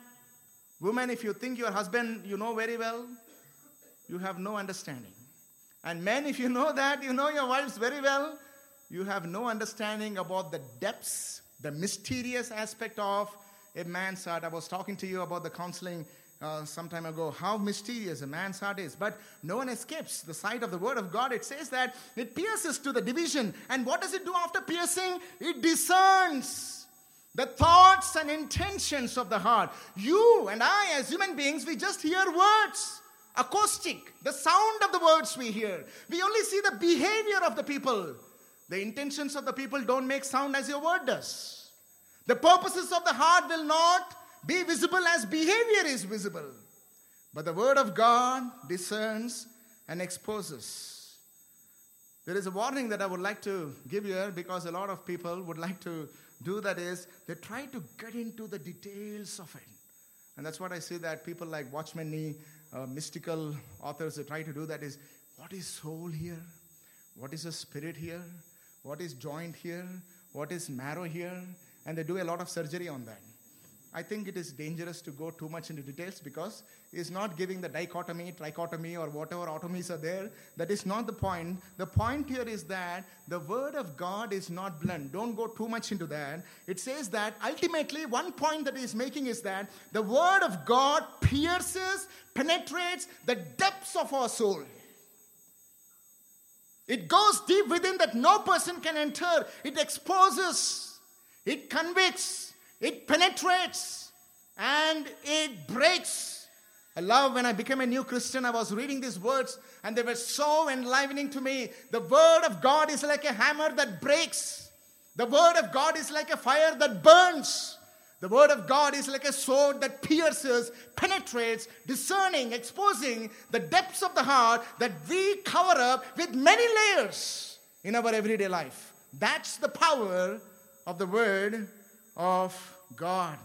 Women, if you think your husband you know very well, you have no understanding. And men, if you know that, you know your wives very well, you have no understanding about the depths, the mysterious aspect of a man's heart. I was talking to you about the counseling uh, some time ago, how mysterious a man's heart is. But no one escapes the sight of the word of God. It says that it pierces to the division. And what does it do after piercing? It discerns the thoughts and intentions of the heart. You and I, as human beings, we just hear words. Acoustic, the sound of the words we hear. We only see the behavior of the people. The intentions of the people don't make sound as your word does. The purposes of the heart will not be visible as behavior is visible. But the word of God discerns and exposes. There is a warning that I would like to give here because a lot of people would like to do that is they try to get into the details of it. And that's what I see that people like Watchman Nee, uh, mystical authors, they try to do that is what is soul here? What is the spirit here? What is joint here? What is marrow here? And they do a lot of surgery on that. I think it is dangerous to go too much into details because it's not giving the dichotomy, trichotomy, or whatever automies are there. That is not the point. The point here is that the word of God is not blunt. Don't go too much into that. It says that ultimately one point that it is making is that the word of God pierces, penetrates the depths of our soul. It goes deep within that no person can enter. It exposes, it convicts, it penetrates, and it breaks. I love when I became a new Christian, I was reading these words, and they were so enlivening to me. The word of God is like a hammer that breaks. The word of God is like a fire that burns. The word of God is like a sword that pierces, penetrates, discerning, exposing the depths of the heart that we cover up with many layers in our everyday life. That's the power of the word of God.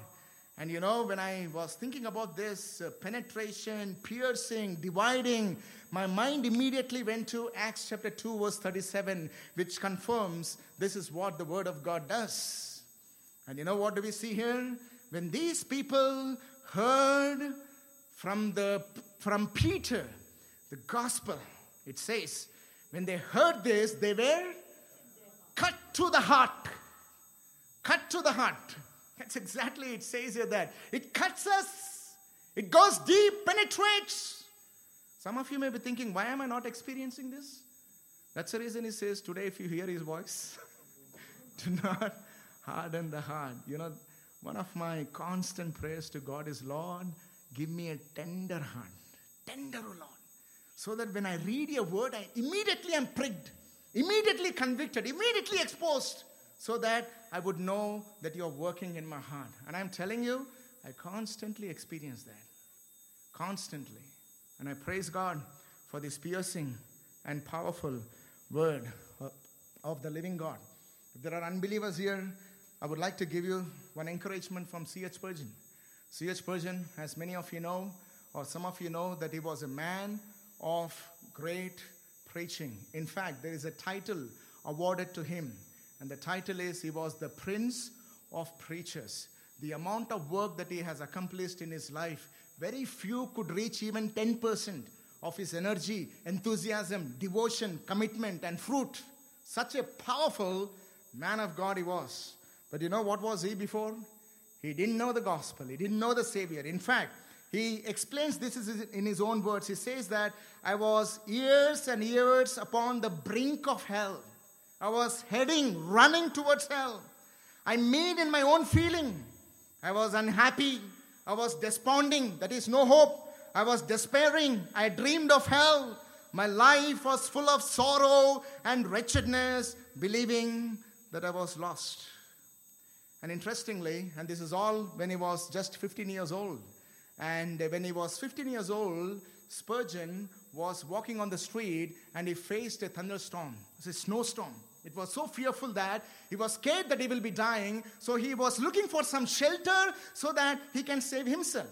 And you know, when I was thinking about this uh, penetration, piercing, dividing, my mind immediately went to Acts chapter two, verse thirty-seven, which confirms this is what the word of God does. And you know what do we see here? When these people heard from the from Peter the gospel, it says, when they heard this, they were cut to the heart. Cut to the heart. That's exactly it says here that. It cuts us. It goes deep, penetrates. Some of you may be thinking, why am I not experiencing this? That's the reason he says, today if you hear his voice, do not harden the heart. You know, one of my constant prayers to God is, Lord, give me a tender heart. Tender, O Lord. So that when I read your word, I immediately am pricked, immediately convicted, immediately exposed, so that I would know that you're working in my heart. And I'm telling you, I constantly experience that. Constantly. And I praise God for this piercing and powerful word of the living God. If there are unbelievers here, I would like to give you one encouragement from C H Spurgeon. C H Spurgeon, as many of you know, or some of you know, that he was a man of great preaching. In fact, there is a title awarded to him, And the title is, he was the Prince of Preachers. The amount of work that he has accomplished in his life, very few could reach even ten percent of his energy, enthusiasm, devotion, commitment, and fruit. Such a powerful man of God he was. But you know what was he before? He didn't know the gospel. He didn't know the Savior. In fact, he explains this in his own words. He says that, I was years and years upon the brink of hell. I was heading, running towards hell. I made in my own feeling. I was unhappy. I was desponding. That is no hope. I was despairing. I dreamed of hell. My life was full of sorrow and wretchedness, believing that I was lost. And interestingly, and this is all when he was just fifteen years old. And when he was fifteen years old, Spurgeon was walking on the street and he faced a thunderstorm. It was a snowstorm. It was so fearful that he was scared that he will be dying. So he was looking for some shelter so that he can save himself.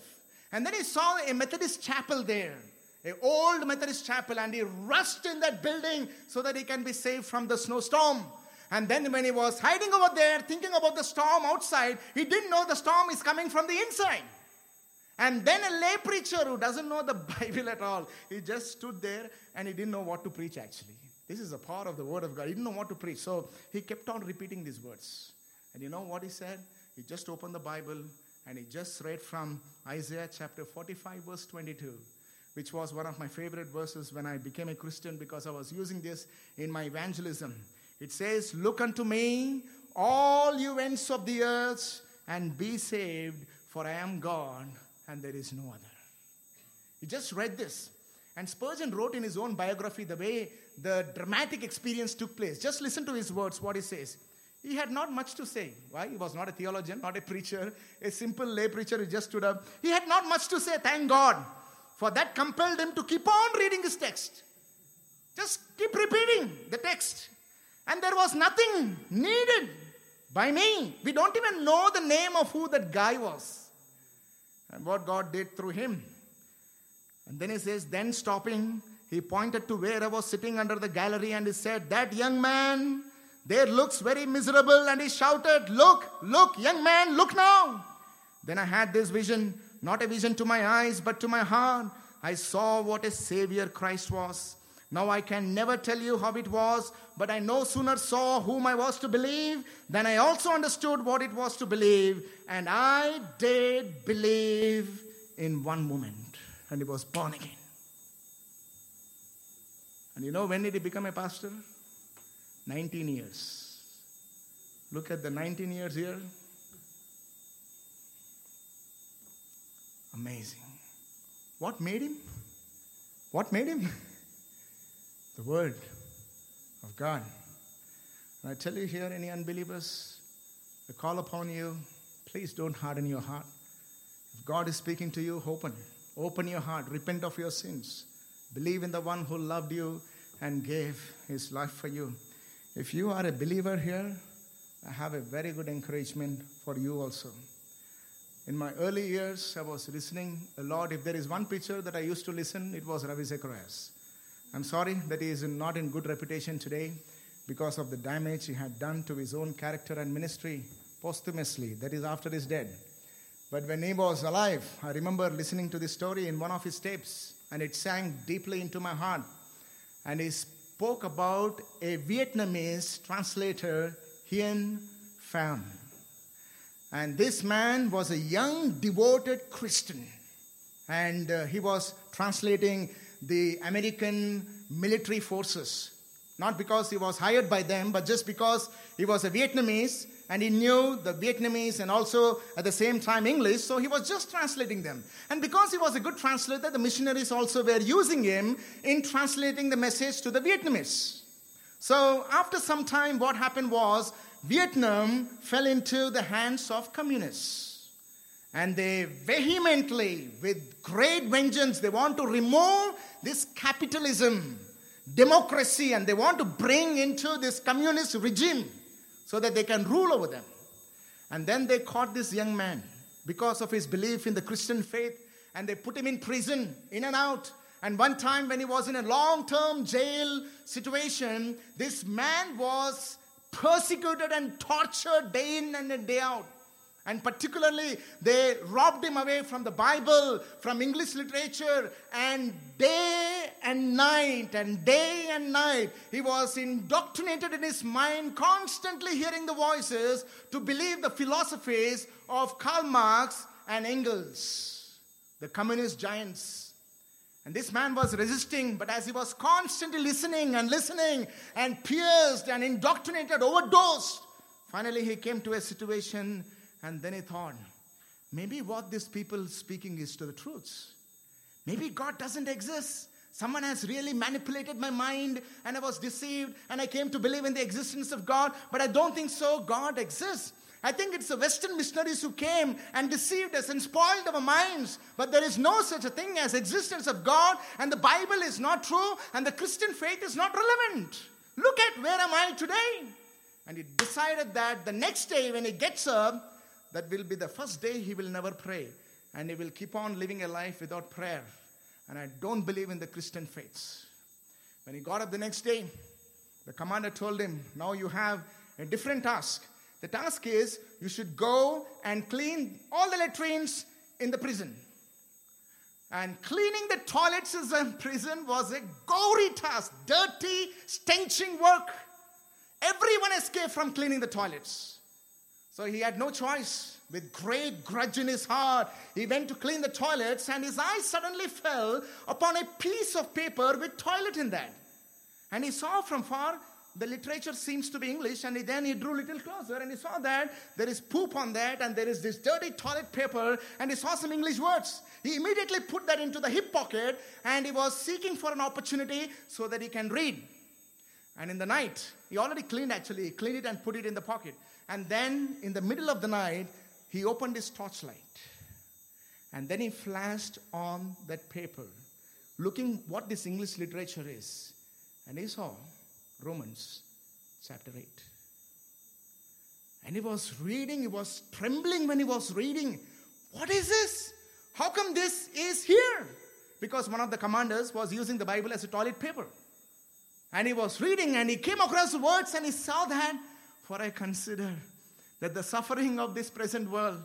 And then he saw a Methodist chapel there, an old Methodist chapel. And he rushed in that building so that he can be saved from the snowstorm. And then when he was hiding over there, thinking about the storm outside, he didn't know the storm is coming from the inside. And then a lay preacher who doesn't know the Bible at all, he just stood there and he didn't know what to preach actually. This is the power of the Word of God. He didn't know what to preach. So he kept on repeating these words. And you know what he said? He just opened the Bible and he just read from Isaiah chapter forty-five verse twenty-two, which was one of my favorite verses when I became a Christian because I was using this in my evangelism. It says, look unto me, all you ends of the earth, and be saved, for I am God, and there is no other. He just read this. And Spurgeon wrote in his own biography the way the dramatic experience took place. Just listen to his words, what he says. He had not much to say. Why? He was not a theologian, not a preacher, a simple lay preacher who just stood up. He had not much to say, thank God. For that compelled him to keep on reading his text. Just keep repeating the text. And there was nothing needed by me. We don't even know the name of who that guy was. And what God did through him. And then he says, then stopping, he pointed to where I was sitting under the gallery and he said, that young man there looks very miserable. And he shouted, look, look, young man, look now. Then I had this vision, not a vision to my eyes, but to my heart. I saw what a Savior Christ was. Now I can never tell you how it was, but I no sooner saw whom I was to believe than I also understood what it was to believe. And I did believe in one moment. And he was born again. And you know when did he become a pastor? nineteen years. Look at the nineteen years here. Amazing. What made him? What made him? The Word of God. And I tell you here, any unbelievers, I call upon you, please don't harden your heart. If God is speaking to you, open. Open your heart. Repent of your sins. Believe in the one who loved you and gave his life for you. If you are a believer here, I have a very good encouragement for you also. In my early years, I was listening a lot. If there is one preacher that I used to listen, it was Ravi Zacharias. I'm sorry that he is not in good reputation today because of the damage he had done to his own character and ministry posthumously, that is after his death. But when he was alive, I remember listening to this story in one of his tapes, and it sank deeply into my heart. And he spoke about a Vietnamese translator, Hien Pham. And this man was a young, devoted Christian. And uh, he was translating the American military forces. Not because he was hired by them, but just because he was a Vietnamese and he knew the Vietnamese and also at the same time English. So he was just translating them. And because he was a good translator, the missionaries also were using him in translating the message to the Vietnamese. So after some time, what happened was Vietnam fell into the hands of communists. And they vehemently, with great vengeance, they want to remove this capitalism, democracy, and they want to bring into this communist regime so that they can rule over them. And then they caught this young man because of his belief in the Christian faith, and they put him in prison, in and out. And one time when he was in a long-term jail situation, this man was persecuted and tortured day in and day out. And particularly, they robbed him away from the Bible, from English literature, and day and night, and day and night, he was indoctrinated in his mind, constantly hearing the voices to believe the philosophies of Karl Marx and Engels, the communist giants. And this man was resisting, but as he was constantly listening and listening, and pierced and indoctrinated, overdosed, finally he came to a situation. And then he thought, maybe what these people speaking is to the truth. Maybe God doesn't exist. Someone has really manipulated my mind and I was deceived and I came to believe in the existence of God, but I don't think so. God exists. I think it's the Western missionaries who came and deceived us and spoiled our minds. But there is no such a thing as existence of God, and the Bible is not true, and the Christian faith is not relevant. Look at where am I today. And he decided that the next day when he gets up, that will be the first day he will never pray. And he will keep on living a life without prayer. And I don't believe in the Christian faiths. When he got up the next day, the commander told him, now you have a different task. The task is, you should go and clean all the latrines in the prison. And cleaning the toilets in the prison was a gory task. Dirty, stenching work. Everyone escaped from cleaning the toilets. So he had no choice. With great grudge in his heart, he went to clean the toilets, and his eyes suddenly fell upon a piece of paper with toilet in that. And he saw from far, the literature seems to be English, and he, then he drew a little closer, and he saw that there is poop on that, and there is this dirty toilet paper, and he saw some English words. He immediately put that into the hip pocket, and he was seeking for an opportunity so that he can read. And in the night, he already cleaned actually, he cleaned it and put it in the pocket. And then, in the middle of the night, he opened his torchlight. And then he flashed on that paper, looking what this English literature is. And he saw Romans chapter eight. And he was reading, he was trembling when he was reading. What is this? How come this is here? Because one of the commanders was using the Bible as a toilet paper. And he was reading, and he came across the words, and he saw that, for I consider that the suffering of this present world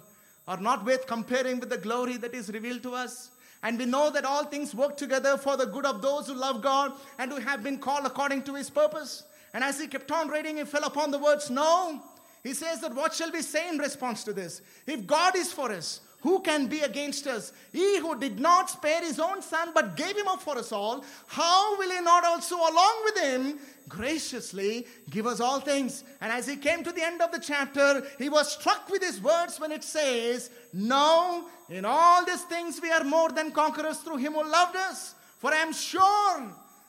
are not worth comparing with the glory that is revealed to us. And we know that all things work together for the good of those who love God and who have been called according to his purpose. And as he kept on reading, he fell upon the words, no. He says that what shall we say in response to this? If God is for us, who can be against us? He who did not spare his own son but gave him up for us all, how will he not also along with him graciously give us all things? And as he came to the end of the chapter, he was struck with his words when it says, no, in all these things we are more than conquerors through him who loved us. For I am sure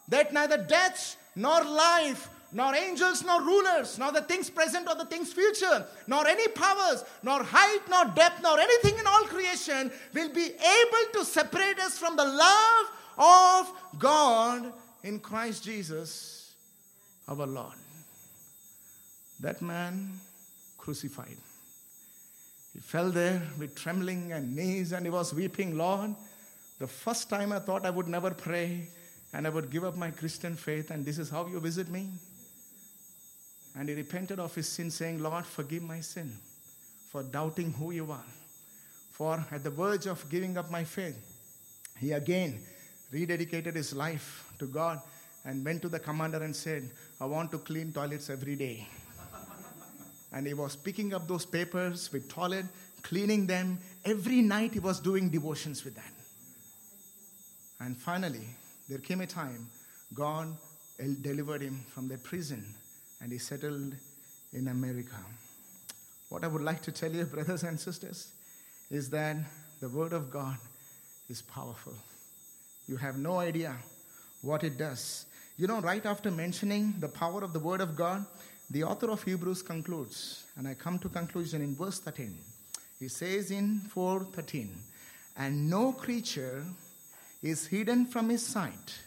that neither death nor life, nor angels, nor rulers, nor the things present or the things future, nor any powers, nor height, nor depth, nor anything in all creation will be able to separate us from the love of God in Christ Jesus, our Lord. That man crucified. He fell there with trembling and knees, and he was weeping, Lord, the first time I thought I would never pray and I would give up my Christian faith, and this is how you visit me. And he repented of his sin, saying, Lord, forgive my sin for doubting who you are. For at the verge of giving up my faith, he again rededicated his life to God and went to the commander and said, I want to clean toilets every day. And he was picking up those papers with toilet, cleaning them. Every night he was doing devotions with that. And finally, there came a time God delivered him from the prison, and he settled in America. What I would like to tell you, brothers and sisters, is that the Word of God is powerful. You have no idea what it does. You know, right after mentioning the power of the Word of God, the author of Hebrews concludes, and I come to conclusion in verse thirteen. He says in four thirteen, and no creature is hidden from his sight,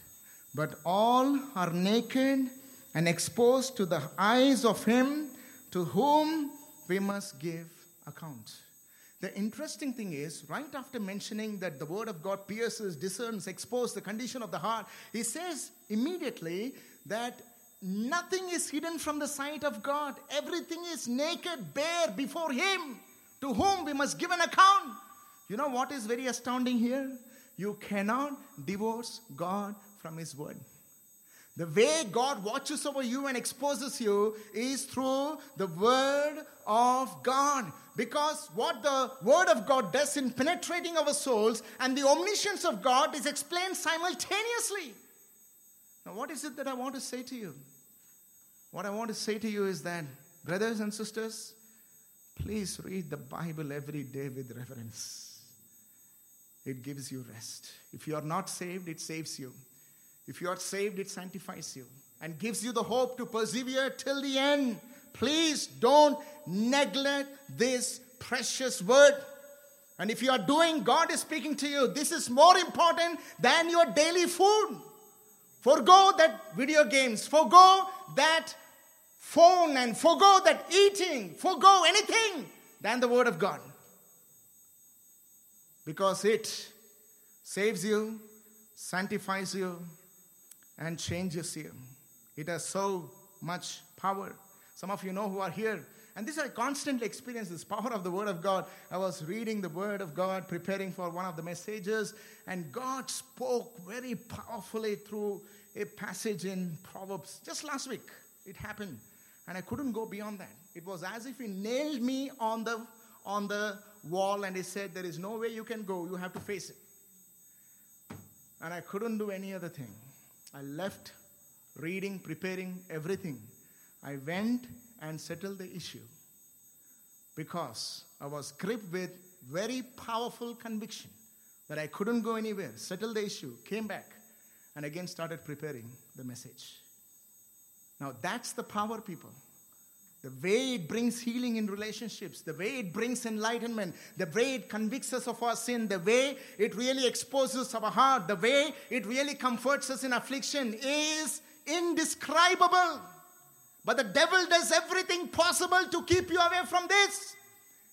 but all are naked and exposed to the eyes of him to whom we must give account. The interesting thing is, right after mentioning that the Word of God pierces, discerns, exposes the condition of the heart, he says immediately that nothing is hidden from the sight of God. Everything is naked, bare before Him, to whom we must give an account. You know what is very astounding here? You cannot divorce God from His word. The way God watches over you and exposes you is through the word of God. Because what the word of God does in penetrating our souls and the omniscience of God is explained simultaneously. Now, what is it that I want to say to you? What I want to say to you is that, brothers and sisters, please read the Bible every day with reverence. It gives you rest. If you are not saved, it saves you. If you are saved, it sanctifies you and gives you the hope to persevere till the end. Please don't neglect this precious word. And if you are doing, God is speaking to you. This is more important than your daily food. Forgo that video games. Forgo that phone and forgo that eating. Forgo anything than the word of God. Because it saves you, sanctifies you, and changes you. It has so much power. Some of you know who are here. And this I constantly experience, this power of the word of God. I was reading the word of God, preparing for one of the messages. And God spoke very powerfully through a passage in Proverbs. Just last week, it happened. And I couldn't go beyond that. It was as if He nailed me on the, on the wall. And He said, there is no way you can go. You have to face it. And I couldn't do any other thing. I left reading, preparing everything. I went and settled the issue because I was gripped with very powerful conviction that I couldn't go anywhere. Settled the issue, came back, and again started preparing the message. Now that's the power, people. The way it brings healing in relationships, the way it brings enlightenment, the way it convicts us of our sin, the way it really exposes our heart, the way it really comforts us in affliction is indescribable. But the devil does everything possible to keep you away from this,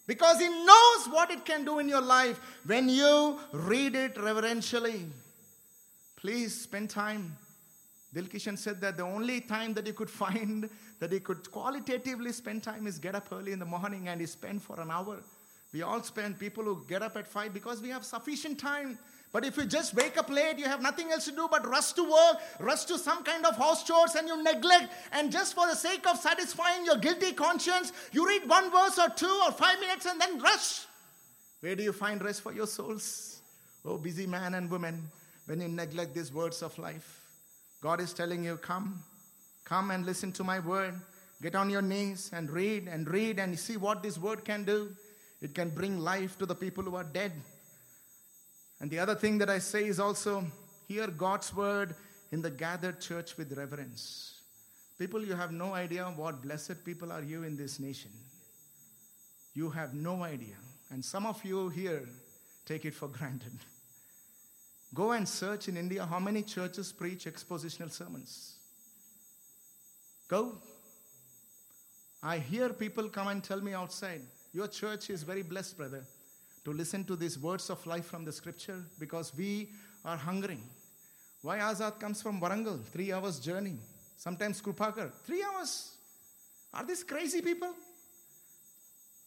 because he knows what it can do in your life when you read it reverentially. Please spend time. Dilkishan said that the only time that he could find that he could qualitatively spend time is get up early in the morning, and he spent for an hour. We all spend, people who get up at five, because we have sufficient time. But if you just wake up late, you have nothing else to do but rush to work, rush to some kind of house chores, and you neglect. And just for the sake of satisfying your guilty conscience, you read one verse or two or five minutes and then rush. Where do you find rest for your souls? Oh, busy man and woman, when you neglect these words of life. God is telling you, come, come and listen to my word. Get on your knees and read and read and see what this word can do. It can bring life to the people who are dead. And the other thing that I say is also, hear God's word in the gathered church with reverence. People, you have no idea what blessed people are you in this nation. You have no idea. And some of you here take it for granted. Go and search in India how many churches preach expositional sermons. Go. I hear people come and tell me outside, your church is very blessed, brother, to listen to these words of life from the scripture, because we are hungering. Why? Azad comes from Barangal, three hours journey. Sometimes Krupakar, three hours. Are these crazy people?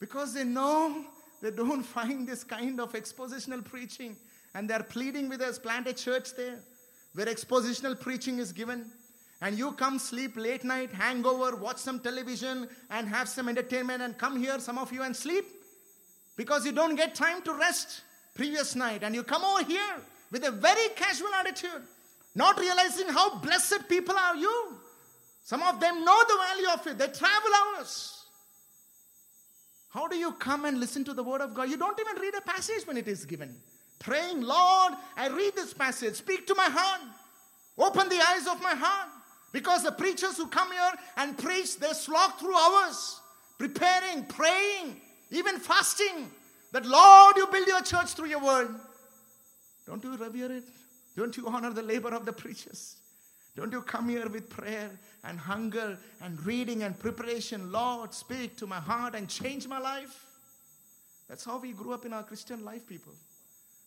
Because they know they don't find this kind of expositional preaching. And they're pleading with us, plant a church there where expositional preaching is given. And you come sleep late night, hangover, watch some television and have some entertainment and come here, some of you, and sleep. Because you don't get time to rest previous night. And you come over here with a very casual attitude, not realizing how blessed people are you. Some of them know the value of it. They travel hours. How do you come and listen to the word of God? You don't even read a passage when it is given. Praying, Lord, I read this passage. Speak to my heart. Open the eyes of my heart. Because the preachers who come here and preach, they slog through hours, preparing, praying, even fasting. That, Lord, you build your church through your word. Don't you revere it? Don't you honor the labor of the preachers? Don't you come here with prayer and hunger and reading and preparation? Lord, speak to my heart and change my life. That's how we grew up in our Christian life, people.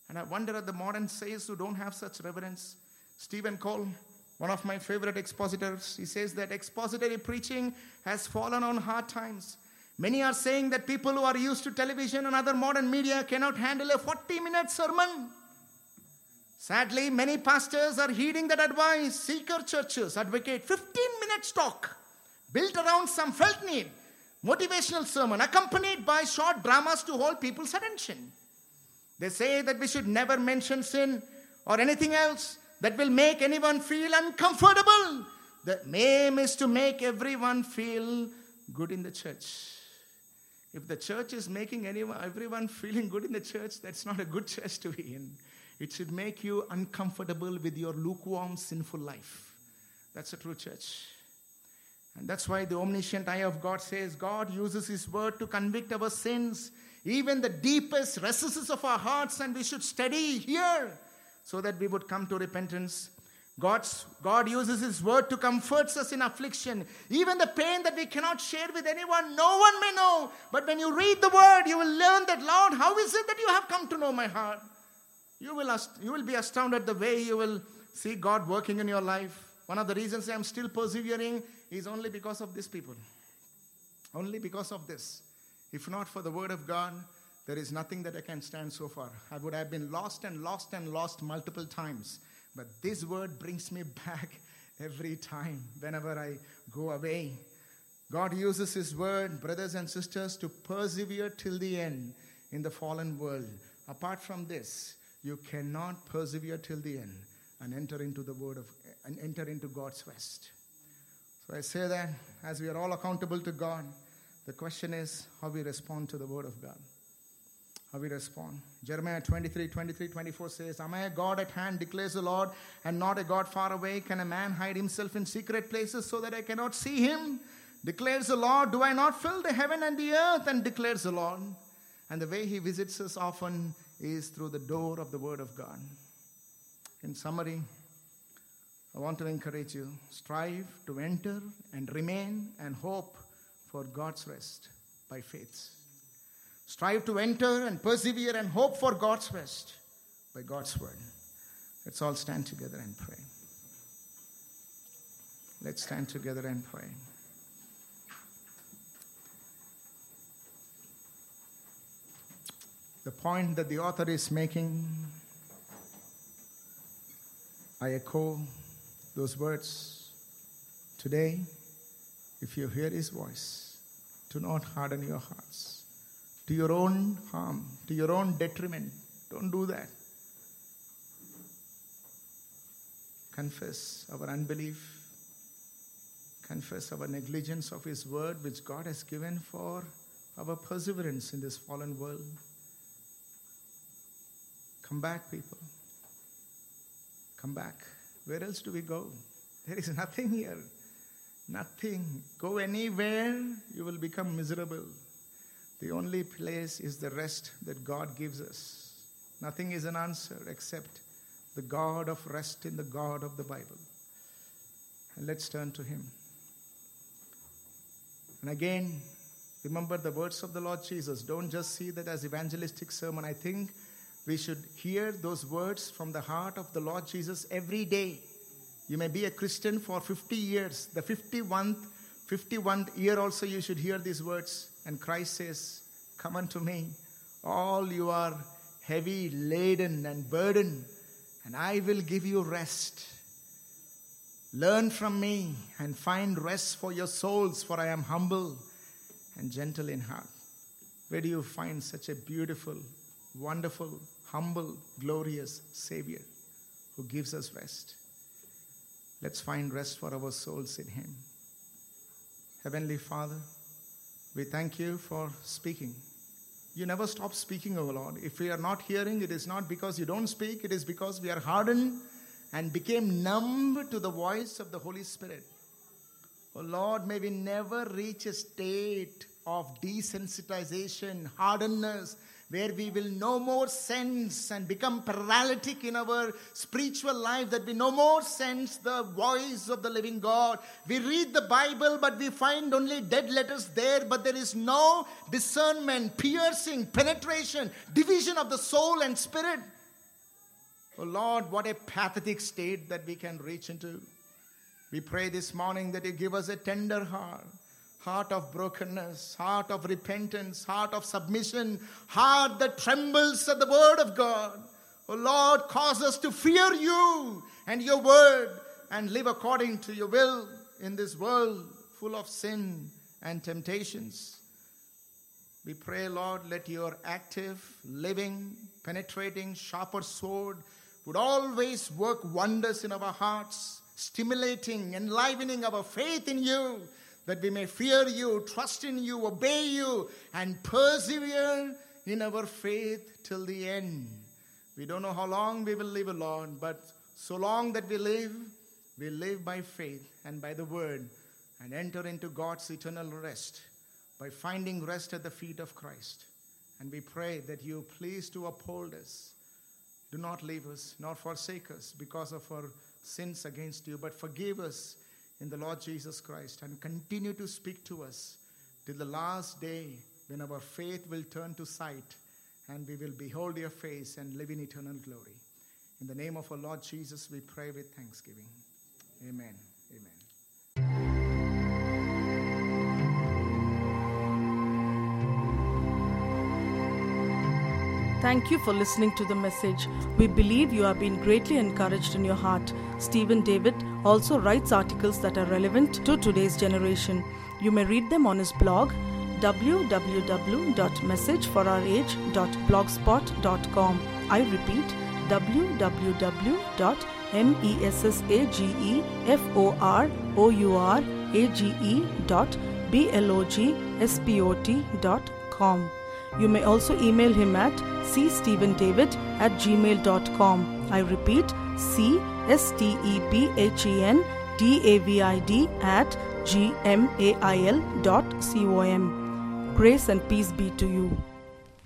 And I wonder at the modern saints who don't have such reverence. Stephen Cole, One of my favorite expositors, he says that expository preaching has fallen on hard times. Many are saying that people who are used to television and other modern media cannot handle a forty-minute sermon. Sadly, many pastors are heeding that advice. Seeker churches advocate fifteen-minute talk built around some felt need, motivational sermon accompanied by short dramas to hold people's attention. They say that we should never mention sin or anything else that will make anyone feel uncomfortable. The aim is to make everyone feel good in the church. If the church is making anyone, everyone feeling good in the church, that's not a good church to be in. It should make you uncomfortable with your lukewarm, sinful life. That's a true church. And that's why the omniscient eye of God says, God uses his word to convict our sins, even the deepest recesses of our hearts, and we should study here so that we would come to repentance. God's, God uses his word to comfort us in affliction. Even the pain that we cannot share with anyone, no one may know. But when you read the word, you will learn that, Lord, how is it that you have come to know my heart? You will, ast- you will be astounded the way you will see God working in your life. One of the reasons I am still persevering is only because of these people. Only because of this. If not for the word of God, there is nothing that I can stand so far. I would have been lost and lost and lost multiple times. But this word brings me back every time, whenever I go away. God uses his word, brothers and sisters, to persevere till the end in the fallen world. Apart from this, you cannot persevere till the end and enter into the word of and enter into God's rest. So I say that as we are all accountable to God, the question is how we respond to the word of God. How we respond. Jeremiah twenty-three, twenty-three, twenty-four says, Am I a God at hand, declares the Lord, and not a God far away? Can a man hide himself in secret places so that I cannot see him? Declares the Lord, do I not fill the heaven and the earth? And declares the Lord. And the way he visits us often is through the door of the word of God. In summary, I want to encourage you, strive to enter and remain and hope for God's rest by faith. Strive to enter and persevere and hope for God's rest by God's word. Let's all stand together and pray. Let's stand together and pray. The point that the author is making, I echo those words today. If you hear his voice, do not harden your hearts to your own harm, to your own detriment. Don't do that. Confess our unbelief. Confess our negligence of his word, which God has given for our perseverance in this fallen world. Come back, people. Come back. Where else do we go? There is nothing here. Nothing. Go anywhere, you will become miserable. The only place is the rest that God gives us. Nothing is an answer except the God of rest in the God of the Bible. And let's turn to him. And again, remember the words of the Lord Jesus. Don't just see that as evangelistic sermon. I think we should hear those words from the heart of the Lord Jesus every day. You may be a Christian for fifty years. The fifty-first, fifty-first year also you should hear these words. And Christ says, come unto me, all you are heavy laden and burdened, and I will give you rest. Learn from me and find rest for your souls, for I am humble and gentle in heart. Where do you find such a beautiful, wonderful, humble, glorious Savior who gives us rest? Let's find rest for our souls in him. Heavenly Father, we thank you for speaking. You never stop speaking, O Lord. If we are not hearing, it is not because you don't speak. It is because we are hardened and became numb to the voice of the Holy Spirit. O Lord, may we never reach a state of desensitization, hardness, where we will no more sense and become paralytic in our spiritual life, that we no more sense the voice of the living God. We read the Bible, but we find only dead letters there, but there is no discernment, piercing, penetration, division of the soul and spirit. Oh Lord, what a pathetic state that we can reach into. We pray this morning that you give us a tender heart, heart of brokenness, heart of repentance, heart of submission, heart that trembles at the word of God. Oh Lord, cause us to fear you and your word and live according to your will in this world full of sin and temptations. We pray, Lord, let your active, living, penetrating, sharper sword would always work wonders in our hearts, stimulating, enlivening our faith in you, that we may fear you, trust in you, obey you, and persevere in our faith till the end. We don't know how long we will live, Lord, but so long that we live, we live by faith and by the word and enter into God's eternal rest by finding rest at the feet of Christ. And we pray that you please to uphold us. Do not leave us, nor forsake us because of our sins against you, but forgive us in the Lord Jesus Christ and continue to speak to us till the last day when our faith will turn to sight and we will behold your face and live in eternal glory. In the name of our Lord Jesus, we pray with thanksgiving. Amen. Amen. Thank you for listening to the message. We believe you have been greatly encouraged in your heart. Stephen David also writes articles that are relevant to today's generation. You may read them on his blog w w w dot message for our age dot blogspot dot com. I repeat, w w w dot messageforourage dot blogspot dot com. You may also email him at c stephen david at gmail dot com. I repeat, c stephen david at gmail dot com. Grace and peace be to you.